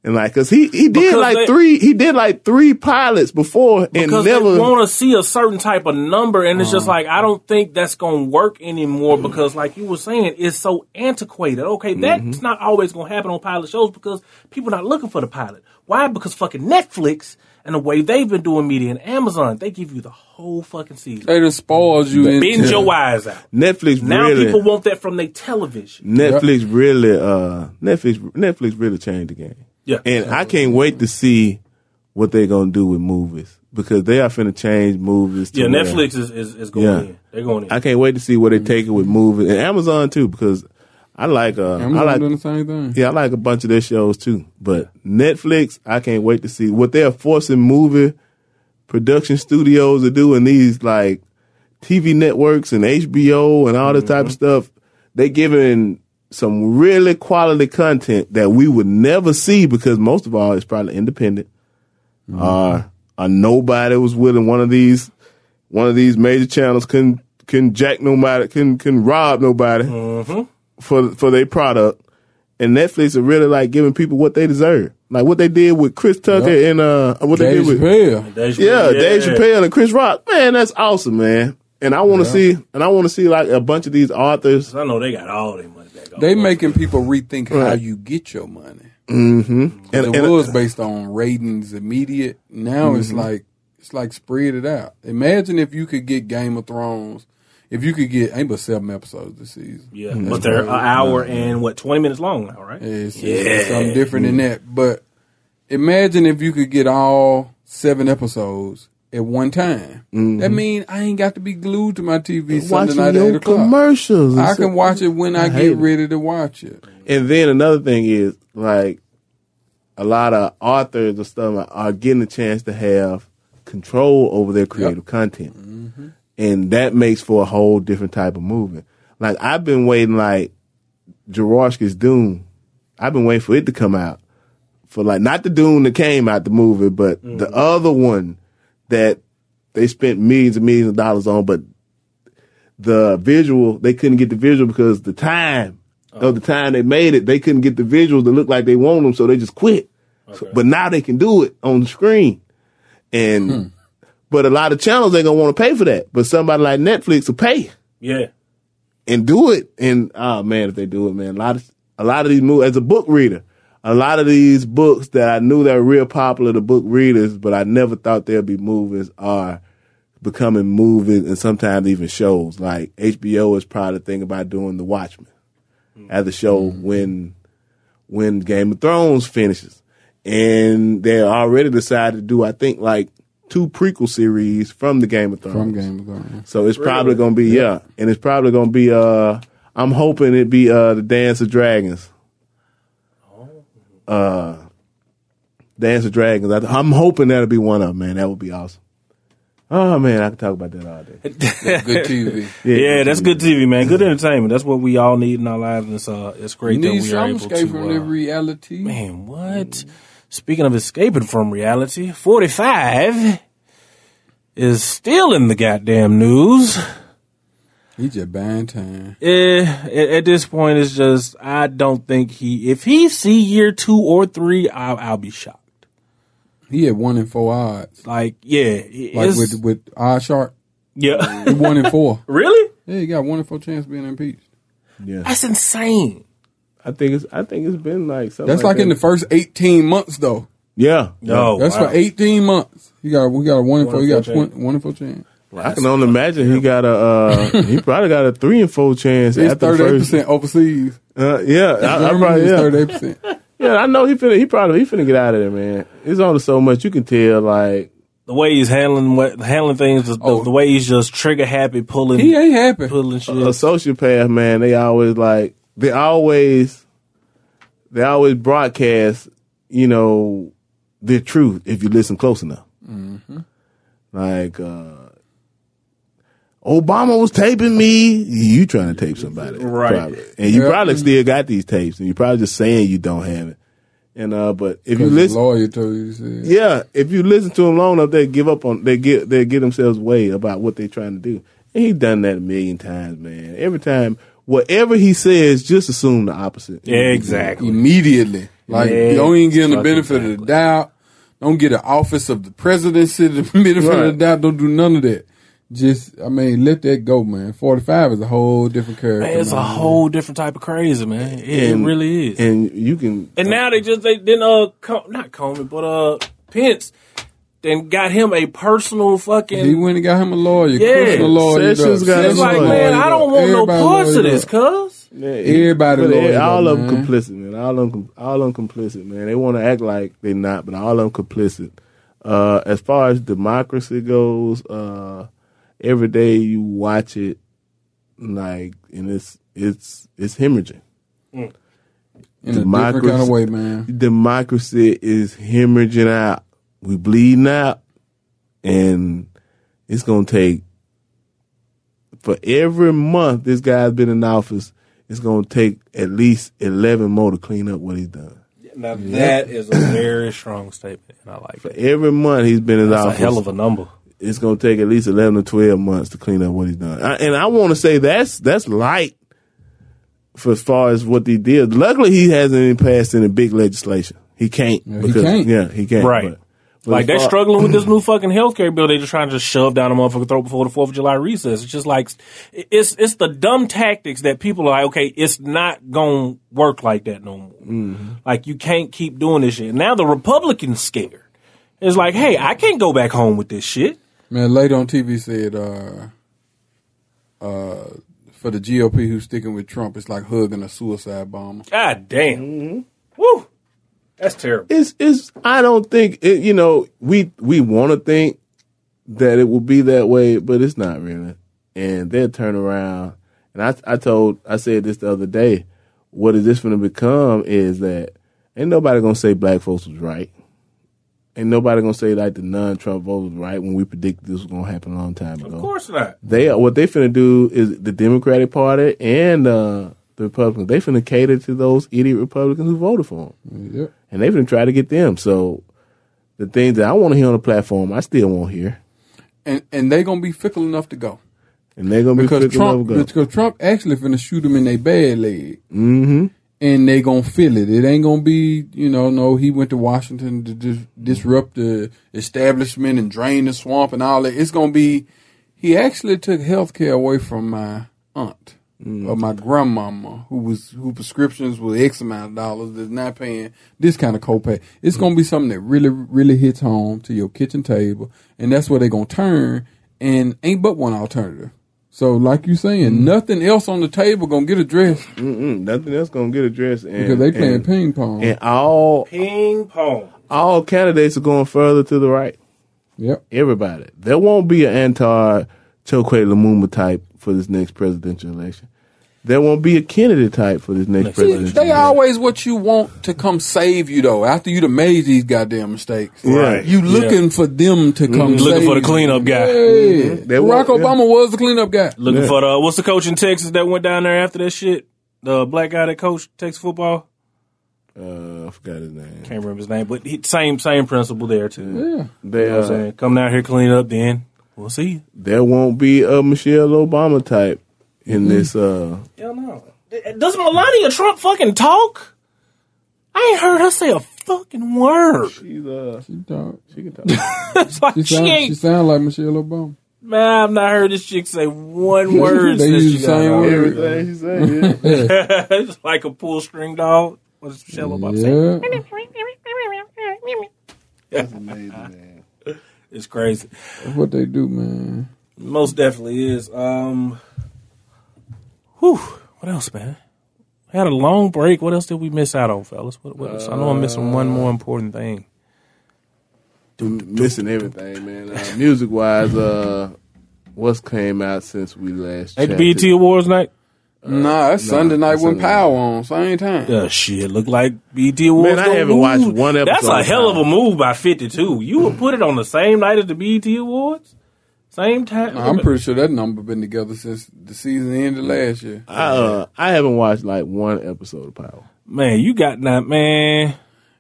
And like, cause he, he did because like they, three, he did like three pilots before and because never. They want to see a certain type of number. And it's uh, just like, I don't think that's going to work anymore mm-hmm. because like you were saying, it's so antiquated. Okay. That's mm-hmm. not always going to happen on pilot shows because people are not looking for the pilot. Why? Because fucking Netflix and the way they've been doing media and Amazon, they give you the whole fucking season. They just spoiled you. Bend into your eyes out. Netflix now really. Now people want that from their television. Netflix yep. really, uh, Netflix, Netflix really changed the game. Yeah, and I can't wait to see what they're gonna do with movies because they are finna change movies. To yeah, where, Netflix is, is, is going yeah. in. They're going in. I can't wait to see where they take it with movies and Amazon too because I like uh, Amazon I like doing the same thing. Yeah, I like a bunch of their shows too. But yeah. Netflix, I can't wait to see what they are forcing movie production studios to do and these like T V networks and H B O and all this mm-hmm. type of stuff. They giving. Some really quality content that we would never see because most of all, it's probably independent. Mm-hmm. Uh, uh, nobody was willing. One of these, one of these major channels couldn't, couldn't jack nobody, couldn't, couldn't rob nobody mm-hmm. for, for their product. And Netflix are really like giving people what they deserve. Like what they did with Chris Tucker yep. and, uh, what they Dave did with, Chappelle. Dave Chappelle. yeah, Dave Chappelle and Chris Rock. Man, that's awesome, man. And I want to yeah. see, and I want to see like a bunch of these authors. I know they got all their money back. They making people rethink right. how you get your money. Mm-hmm. And, and it was uh, based on ratings immediate. Now mm-hmm. it's like it's like spread it out. Imagine if you could get Game of Thrones. If you could get ain't but seven episodes this season. Yeah, mm-hmm. but they're an hour and what twenty minutes long now, right? It's, yeah, it's something different mm-hmm. than that. But imagine if you could get all seven episodes. At one time. Mm-hmm. That means I ain't got to be glued to my T V and Sunday night at eight o'clock. Commercials I can watch it when I, I get ready to watch it. And then another thing is, like, a lot of authors and stuff are getting a chance to have control over their creative yep. content. Mm-hmm. And that makes for a whole different type of movement. Like, I've been waiting, like, Jaworski's Dune. I've been waiting for it to come out. For, like, not the Dune that came out, the movie, but mm-hmm. the other one. That they spent millions and millions of dollars on, but the visual, they couldn't get the visual because the time oh. of the time they made it, they couldn't get the visuals to look like they wanted them, so they just quit. Okay. So, but now they can do it on the screen. And hmm. But a lot of channels ain't going to want to pay for that, but somebody like Netflix will pay. Yeah. And do it. And, oh, man, if they do it, man, a lot of, a lot of these movies, as a book reader, a lot of these books that I knew that were real popular to book readers, but I never thought there'd be movies are becoming movies and sometimes even shows. Like H B O is probably thinking about doing The Watchmen mm-hmm. as a show mm-hmm. when when Game of Thrones finishes. And they already decided to do, I think, like two prequel series from the Game of Thrones. From Game of Thrones. So it's really? probably going to be, yeah. yeah. And it's probably going to be, uh, I'm hoping it'd be uh, The Dance of Dragons. Uh, Dance of Dragons. I'm hoping that'll be one of them, man. That would be awesome. Oh, man, I could talk about that all day. That's good T V. Yeah, yeah, that's good T V, man. Good entertainment. That's what we all need in our lives. It's, uh, it's great that we are able to. Escape from uh, the reality. Man, what? Mm. Speaking of escaping from reality, forty-five is still in the goddamn news. He just buying time. Yeah, at this point, it's just, I don't think he, if he see year two or three, I'll, I'll be shocked. He had one in four odds. Like, yeah. Like with, with Odd Shark? Yeah. One in four. Really? Yeah, he got one in four chance of being impeached. Yeah. That's insane. I think it's I think it's been like something. That's like, like that. In the first eighteen months though. Yeah. No. That's wow. for eighteen months. He got we got a one in four. He got twenty, one in four chance. Well, I can only imagine he got a uh, he probably got a three in four chance. It's thirty eight percent overseas. Uh, yeah. I, I probably yeah. thirty eight percent. Yeah, I know he finna. He probably he finna get out of there, man. It's only so much you can tell, like the way he's handling what, handling things, the, oh, the way he's just trigger happy, pulling. He ain't happy pulling shit. A, a sociopath, man. They always like they always they always broadcast, you know, the truth if you listen close enough. Mm-hmm. Like uh, Obama was taping me. You trying to tape somebody, right? Probably. And you yep. probably still got these tapes, and you probably just saying you don't have it. And uh, but if you listen, lawyer told you, you yeah, if you listen to them long enough, they give up on they get they get themselves way about what they're trying to do. And he's done that a million times, man. Every time, whatever he says, just assume the opposite. Yeah, exactly. Immediately, like yeah, don't even give him the benefit exactly. of the doubt. Don't get the office of the presidency the benefit right. of the doubt. Don't do none of that. Just, I mean, let that go, man. forty-five is a whole different character. Man, it's man. a whole different type of crazy, man. It and, really is. And you can. And uh, now they just, they didn't, uh, Com- not Comey, but, uh, Pence, then got him a personal fucking. He went and got him a lawyer. Yeah. A lawyer Sessions got it's like, lawyer. man, I don't want Everybody no parts of this, cuz. Yeah, Everybody lawyer. All of them complicit, man. All of them, all of them complicit, man. They want to act like they're not, but all of them complicit. Uh, as far as democracy goes, uh, every day you watch it, like, and it's it's it's hemorrhaging. Mm. In democracy, a different kind of way, man. Democracy is hemorrhaging out. We bleeding out, and it's gonna take for every month this guy's been in office. It's gonna take at least eleven more to clean up what he's done. Now that is a very strong statement, and I like it. For every month he's been in That's office, a hell of a number. It's going to take at least eleven to twelve months to clean up what he's done. I, and I want to say that's that's light for as far as what he did. Luckily, he hasn't even passed any big legislation. He can't. Yeah, because, he can't. Yeah, he can't. Right. But, but like, they're far, struggling with this new fucking healthcare bill. They're just trying to just shove down a motherfucker's throat before the fourth of July recess. It's just like, it's it's the dumb tactics that people are like, okay, it's not going to work like that no more. Mm-hmm. Like, you can't keep doing this shit. Now the Republicans scared. It's like, hey, I can't go back home with this shit. Man, late on T V said, uh, uh, for the G O P who's sticking with Trump, it's like hugging a suicide bomber. God damn. Mm-hmm. Woo. That's terrible. It's, it's, I don't think, it, you know, we, we want to think that it will be that way, but it's not really. And they'll turn around. And I, I told, I said this the other day, what is this going to become is that ain't nobody going to say black folks was right. Ain't nobody gonna say like the non-Trump voters right when we predicted this was gonna happen a long time ago. Of course not. They are, what they finna do is the Democratic Party and uh, the Republicans. They finna cater to those idiot Republicans who voted for them, yeah. and they finna try to get them. So the things that I want to hear on the platform, I still won't hear. And and they gonna be fickle enough to go. And they gonna be because fickle Trump, enough to go because Trump actually finna shoot them in their bad leg. Mm-hmm. And they gonna feel it. It ain't gonna be, you know, no, he went to Washington to dis- disrupt the establishment and drain the swamp and all that. It's gonna be, he actually took health care away from my aunt mm. or my grandmama who was, who prescriptions were X amount of dollars that's not paying this kind of copay. It's mm. gonna be something that really, really hits home to your kitchen table. And that's where they gonna turn and ain't but one alternative. So, like you saying, mm-hmm. nothing else on the table gonna get addressed. Mm-mm, nothing else gonna get addressed, and, because they playing and, ping pong. And all ping pong. All candidates are going further to the right. Yep. Everybody. There won't be an Antar Chokwe Antar Lumumba type for this next presidential election. There won't be a Kennedy type for this next See, president. They always what you want to come save you, though, after you'd have made these goddamn mistakes. Right. You looking yeah. for them to come mm-hmm. save Looking for the cleanup guy. Hey. Mm-hmm. Barack were, Obama yeah. was the cleanup guy. Looking yeah. for the, what's the coach in Texas that went down there after that shit? The black guy that coached Texas football? Uh, I forgot his name. Can't remember his name, but he, same same principle there, too. Yeah. They, you know uh, what I'm saying? Come down here, clean up, then we'll see you. There won't be a Michelle Obama type. In this, uh. Hell no. Does Melania Trump fucking talk? I ain't heard her say a fucking word. She's, uh. She talk. She can talk. It's like she, she sound, ain't. She sound like Michelle Obama. Man, I've not heard this chick say one word. They use the same word. Everything she said, yeah. It's like a pull string dog. What does Michelle Obama yeah. say? That's amazing, man. It's crazy. That's what they do, man. Most definitely is. Um. Whew, what else, man? We had a long break. What else did we miss out on, fellas? What, what else? Uh, I know I'm missing one more important thing. Missing everything, man. Uh, music-wise, uh, what's came out since we last chatted? At the B E T Awards night? Uh, nah, that's nah, Sunday night when Power on, same time. Uh, shit, look like B E T Awards. Man, I haven't move. watched one episode. That's a hell of a move by fifty-two. You would put it on the same night as the B E T Awards? Same time. I'm pretty sure that number been together since the season ended last year. I uh, I haven't watched like one episode of Power. Man, you got that, man.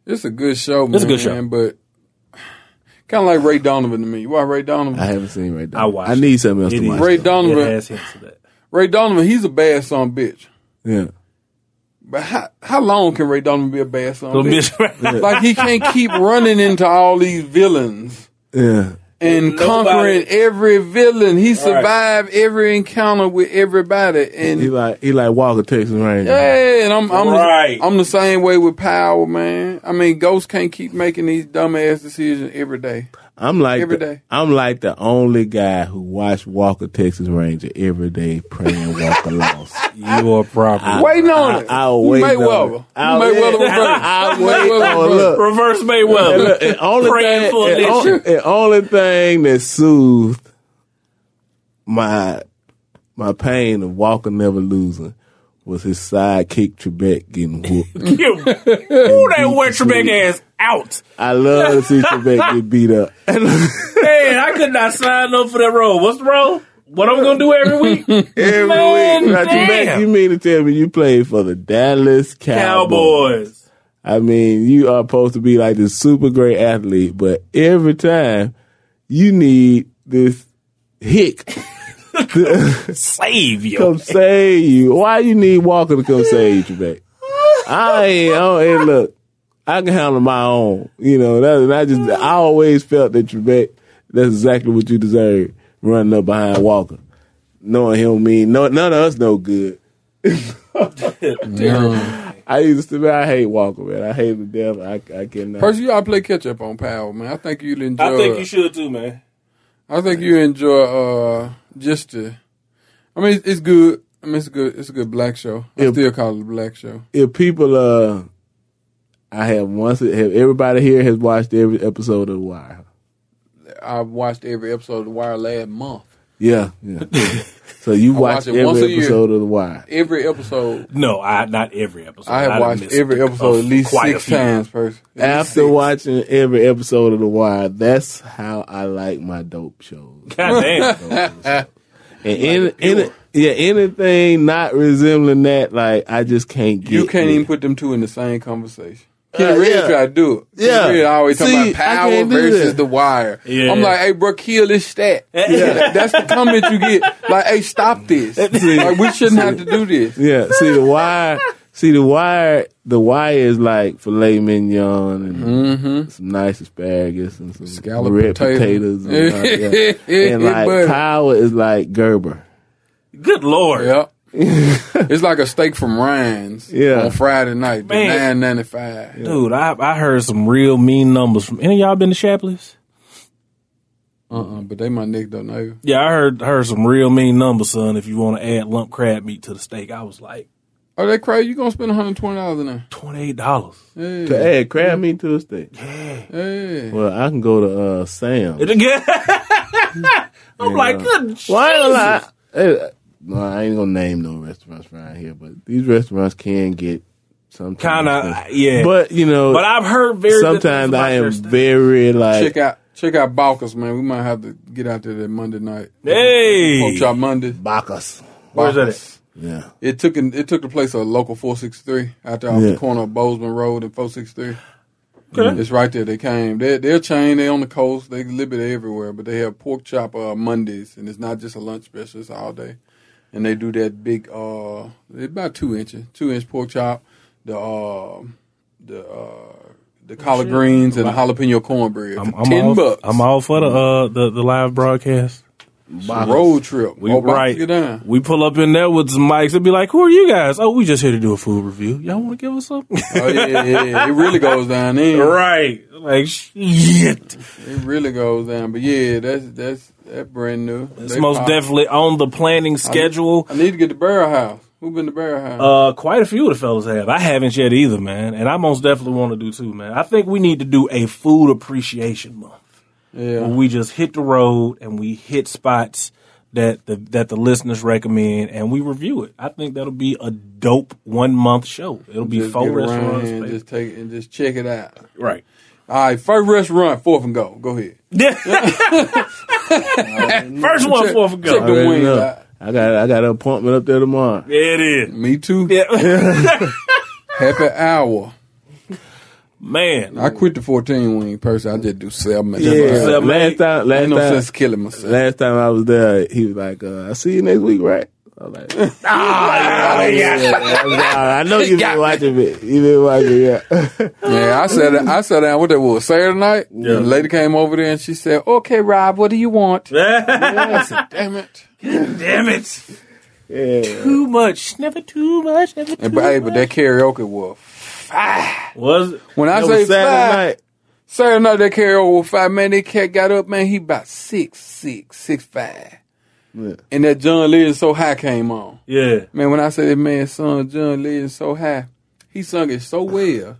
It's a good show, man. It's a good show, but kind of like Ray Donovan to me. You watch Ray Donovan? I haven't seen Ray Donovan. I watched. I need something else it to watch. Ray Donovan. That. Ray Donovan. He's a bad son bitch. Yeah. But how how long can Ray Donovan be a bad son bitch? bitch. Like he can't keep running into all these villains. Yeah. And Nobody. conquering every villain. He survived right. every encounter with everybody. And he like he like Walker, Texas Ranger. Yeah, and I'm I'm, right. the, I'm the same way with Power, man. I mean, Ghost can't keep making these dumbass decisions every day. I'm like every the, day. I'm like the only guy who watched Walker, Texas Ranger every day praying Walker lost. You are proper. Waiting on it. I'll wait. Mayweather. Mayweather reverse. I'll wait. Reverse Mayweather. Praying for this. The only thing that soothed my my pain of Walker never losing was his sidekick Trebek getting whooped. Who that wet Trebek ass out? I love to see Trebek get beat up. Man, I could not sign up for that role. What's the role? What I'm going to do every week? Every Man, week. Now, Trebek, you mean to tell me you played for the Dallas Cowboys. Cowboys. I mean, you are supposed to be like this super great athlete, but every time you need this hick to save you. Come save you. Why you need Walker to come save you, Trebek? I ain't, I ain't, look, I can handle my own. You know, that, and I just, I always felt that Trebek, that's exactly what you deserve. Running up behind Walker, knowing him mean no, none of us no good. No. I used to be. I hate Walker, man. I hate the devil. I, I cannot. Percy, you ought to play catch up on Powell, man. I think you'd enjoy. I think you should too, man. I think you enjoy. Uh, just to, I mean, it's, it's good. I mean, it's a good. It's a good black show. I if, still call it a black show. If people, uh, I have once. Have everybody here has watched every episode of The Wire? I watched every episode of The Wire last month. Yeah, yeah. So you watched watch every episode year, of The Wire. Every episode. No, I not every episode. I have I watched every episode at least six times. First, after six. watching every episode of The Wire, that's how I like my dope shows. God damn. And any, any, yeah, anything not resembling that, like I just can't get. You can't it. even put them two in the same conversation. Kenny uh, Red yeah. tried to do it. Kenny yeah. Red always See, talking about Power versus The Wire. Yeah. I'm like, hey, bro, kill this stat. Yeah. That's the comment you get. Like, hey, stop this. Like, we shouldn't have to do this. Yeah. See, The Wire. See, The Wire, The Wire is like filet mignon and mm-hmm. some nice asparagus and some scallop red potatoes. potatoes and, yeah. and like, butter. Power is like Gerber. Good Lord. Yep. It's like a steak from Ryan's yeah. on Friday night, the nine ninety five. Dude, I I heard some real mean numbers from any of y'all been to Shapley's? Uh uh-uh, uh, but they my nigga though, nigga. Yeah, I heard heard some real mean numbers, son. If you want to add lump crab meat to the steak, I was like, oh, that crab, you gonna spend one hundred twenty dollars in there? Twenty eight dollars yeah. to add crab meat to the steak. Yeah. yeah. Well, I can go to uh, Sam's. I'm and, like, good. Uh, why? no, I ain't gonna name no restaurants around here, but these restaurants can get sometimes kind of yeah. But you know, but I've heard very sometimes I am very like check out check out Bacchus, man. We might have to get out there that Monday night. Hey, Pork Chop Monday, Bacchus. Where's that at? Yeah, it took an, it took the place of local four sixty-three out there off yeah. the corner of Bozeman Road and four sixty-three. Okay. It's right there. They came. They're, they're chained. They're on the coast. They live it everywhere. But they have pork chop uh, Mondays, and it's not just a lunch special. It's all day. And they do that big, uh, about two inches, two inch pork chop, the uh, the uh, the collard Shit. greens and the jalapeno cornbread. I'm, I'm Ten all, bucks. I'm all for the uh, the, the live broadcast. Road trip. We, oh, right. Down. We pull up in there with some mics and be like, who are you guys? Oh, we just here to do a food review. Y'all want to give us something? Oh, yeah, yeah, yeah. It really goes down there. Right. Like, shit. It really goes down. But, yeah, that's that's that brand new. It's they most pop. definitely on the planning schedule. I need, I need to get the Barrel House. Who's been to Barrel House? Uh, quite a few of the fellas have. I haven't yet either, man. And I most definitely want to do, too, man. I think we need to do a food appreciation month. Yeah. We just hit the road and we hit spots that the that the listeners recommend and we review it. I think that'll be a dope one month show. It'll be just four restaurants. And just take it and just check it out. Right. All right. First restaurant, fourth and go. Go ahead. First one, check, fourth and go. Check the wings out. I got I got an appointment up there tomorrow. Yeah, it is. Me too. Yeah. Happy hour. Man, I quit the fourteen wing person. I just do seven. Yeah, seven, last time, last ain't no time, sense killing myself. Last time I was there, he was like, uh, "I see you next week, right?" I was like, "Oh, yeah, yeah. I know you've been watching me. You've been watching, yeah." Yeah, I said, I sat down. What that was Saturday night. Yeah. The lady came over there and she said, "Okay, Rob, what do you want?" Yeah, I said, "Damn it, damn it, yeah. too much, never too much, never too and, much." Hey, but that karaoke was. Ah. Was it? When I say Saturday five, night. Saturday night that karaoke with five, man, that cat got up, man, he about six, six, six, five. Yeah. And that John Legend So High came on. Yeah. Man, when I say that man's son, John Legend So High, he sung it so well,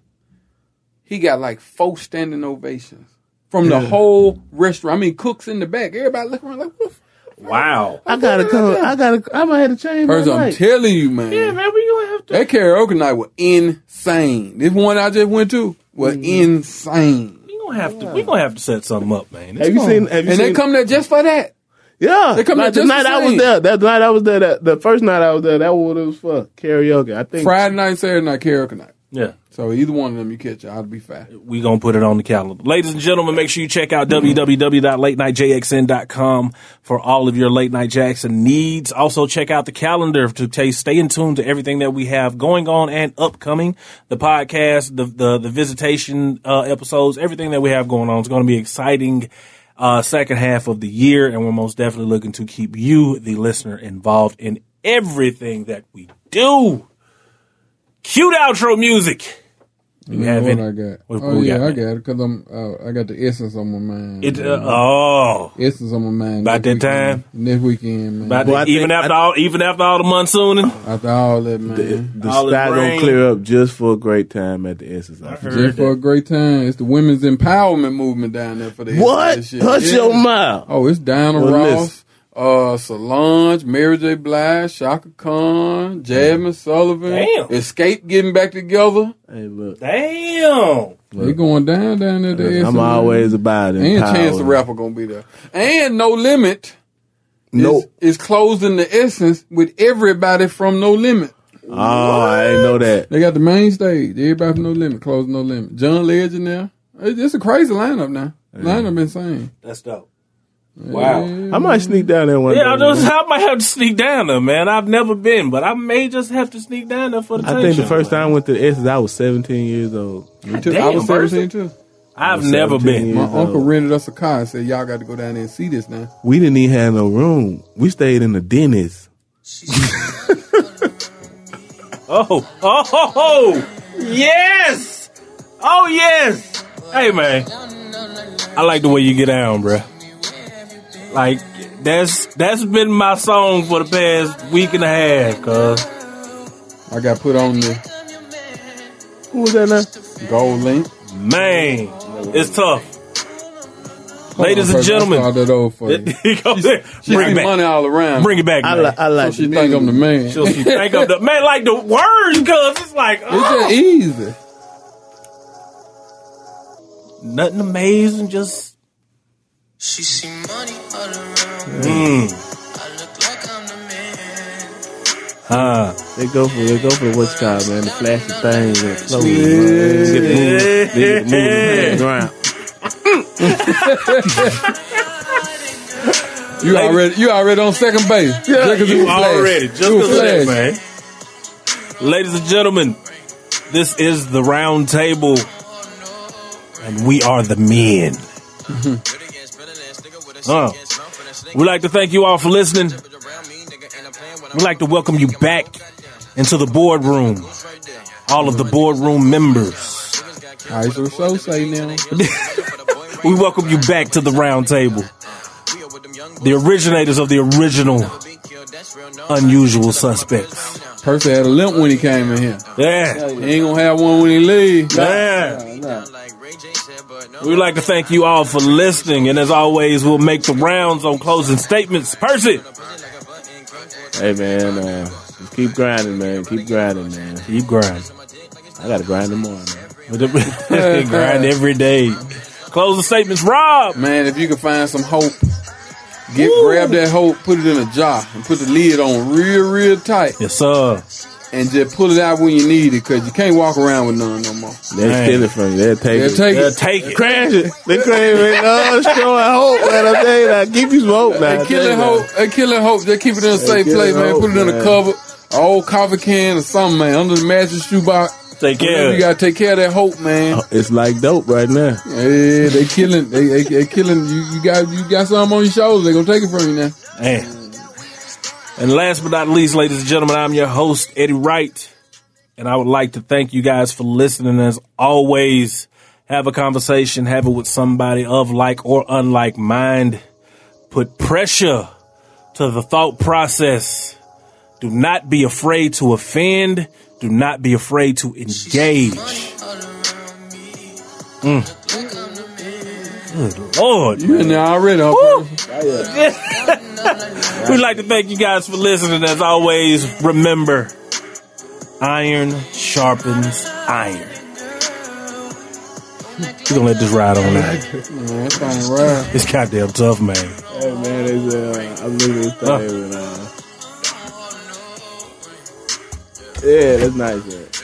he got like four standing ovations from the yeah. whole restaurant. I mean, cooks in the back. Everybody looking around like, woof. Wow. I gotta come. I gotta, I might have to change my life. I'm telling you, man. Yeah, man, we gonna have to. That karaoke night was insane. This one I just went to was mm. insane. We gonna have to, yeah. we gonna have to set something up, man. It's have you seen, have you and seen, they come there just for that. Yeah. They come like there just for that. The night I was there, that night I was there, that, the first night I was there, that was what it was for. Karaoke, I think. Friday night, Saturday night, karaoke night. Yeah. So either one of them you catch, I'll be fine. We're going to put it on the calendar. Ladies and gentlemen, make sure you check out mm-hmm. w w w dot late night j x n dot com for all of your Late Night Jackson needs. Also, check out the calendar to t- stay in tune to everything that we have going on and upcoming. The podcast, the the, the visitation uh, episodes, everything that we have going on. It's going to be exciting. Uh, second half of the year, and we're most definitely looking to keep you, the listener, involved in everything that we do. Cute outro music. Do you have any? I got. What, what oh yeah, got, I got it because I'm. Uh, I got the essence on my mind. It, uh, oh, essence on my mind. About that weekend, time next weekend, man. About well, the, even after I, all, even after all the monsooning, after all that, man, the, the style don't clear up just for a great time at the essence. I heard just that. For a great time. It's the women's empowerment movement down there for the what? Hush yeah. your mouth. Oh, it's Diana well, Ross. Listen. Uh, Solange, Mary J. Blige, Shaka Khan, Jasmine Sullivan. Damn. Escape getting back together. Hey, look. Damn. They going down, down there. To I'm S M A. Always about it. And Chance the Rapper going to be there. And No Limit nope. is, is closing the essence with everybody from No Limit. Oh, what? I didn't know that. They got the main stage. Everybody from No Limit, closing No Limit. John Legend now. It's a crazy lineup now. Yeah. Lineup insane. That's dope. Wow. I might sneak down there one yeah, day. Yeah, I, I might have to sneak down there, man. I've never been, but I may just have to sneak down there for the time. I think the first time I went to the S's, I was seventeen years old. God, damn, I was seventeen, too. I've never been. My uncle old. rented us a car and said, y'all got to go down there and see this now. We didn't even have no room. We stayed in the dentist. oh, oh, oh, oh, yes. Oh, yes. Hey, man. I like the way you get down, bruh. Like, that's that's been my song for the past week and a half, cuz. I got put on the... Who was that now? Gold Link. Man, it's tough. Ladies on, and gentlemen, she bring back. Money all around. Bring it back. I, li- I like. So she think I'm the man. So she think I'm the man. Like the words, cause it's like oh. It's just easy. Nothing amazing. Just she see money all around. Mm. I look like I'm the man. Ah, uh, they go for they go for what's called man the flashy things and clothes. Yeah, yeah. Moving around. you Ladies. already you already on second base. Yeah, just you already flash. Just because man. Ladies and gentlemen, this is the round table, and we are the men. uh, we'd like to thank you all for listening. We'd like to welcome you back into the boardroom. All of the boardroom members. Kaiser Sosa now. We welcome you back to the round table. The originators of the original Unusual Suspects. Percy had a limp when he came in here. Yeah. He ain't gonna have one when he leaves. Yeah. Nah, nah. We'd like to thank you all for listening. And as always, we'll make the rounds on closing statements. Percy. Hey, man. Uh, keep grinding, man. Keep grinding, man. Keep grinding. I gotta grind tomorrow, man. Grind every day. Closing statements, Rob. Man, if you can find some hope, get Woo. grab that hope, put it in a jar, and put the lid on real, real tight. Yes, sir. And just pull it out when you need it, because you can't walk around with none no more. They'll steal it from you. They'll take They'll it. Take They'll it. take it. Crash it. They crash it. Oh, showing hope, man. I'm telling you, I give you some hope, man. They killing hope. They killing hope. They keep it in a safe place, man. Hope, put it in man. a cupboard, an old coffee can or something, man, under the mattress shoebox. Take care. You gotta take care of that hope, man. It's like dope right now. Yeah, they killing. They, they, they killing. You, you got you got something on your shoulders. They gonna take it from you now. Man. And last but not least, ladies and gentlemen, I'm your host Eddie Wright, and I would like to thank you guys for listening. As always, have a conversation, have it with somebody of like or unlike mind. Put pressure to the thought process. Do not be afraid to offend. Do not be afraid to engage. Mm. Good Lord. You in there already, huh? We'd like to thank you guys for listening. As always, remember, iron sharpens iron. We're going to let this ride on now. It's goddamn tough, man. Hey, man, it's, uh, I'm looking at this thing, huh? and, uh, Yeah, that's nice, man.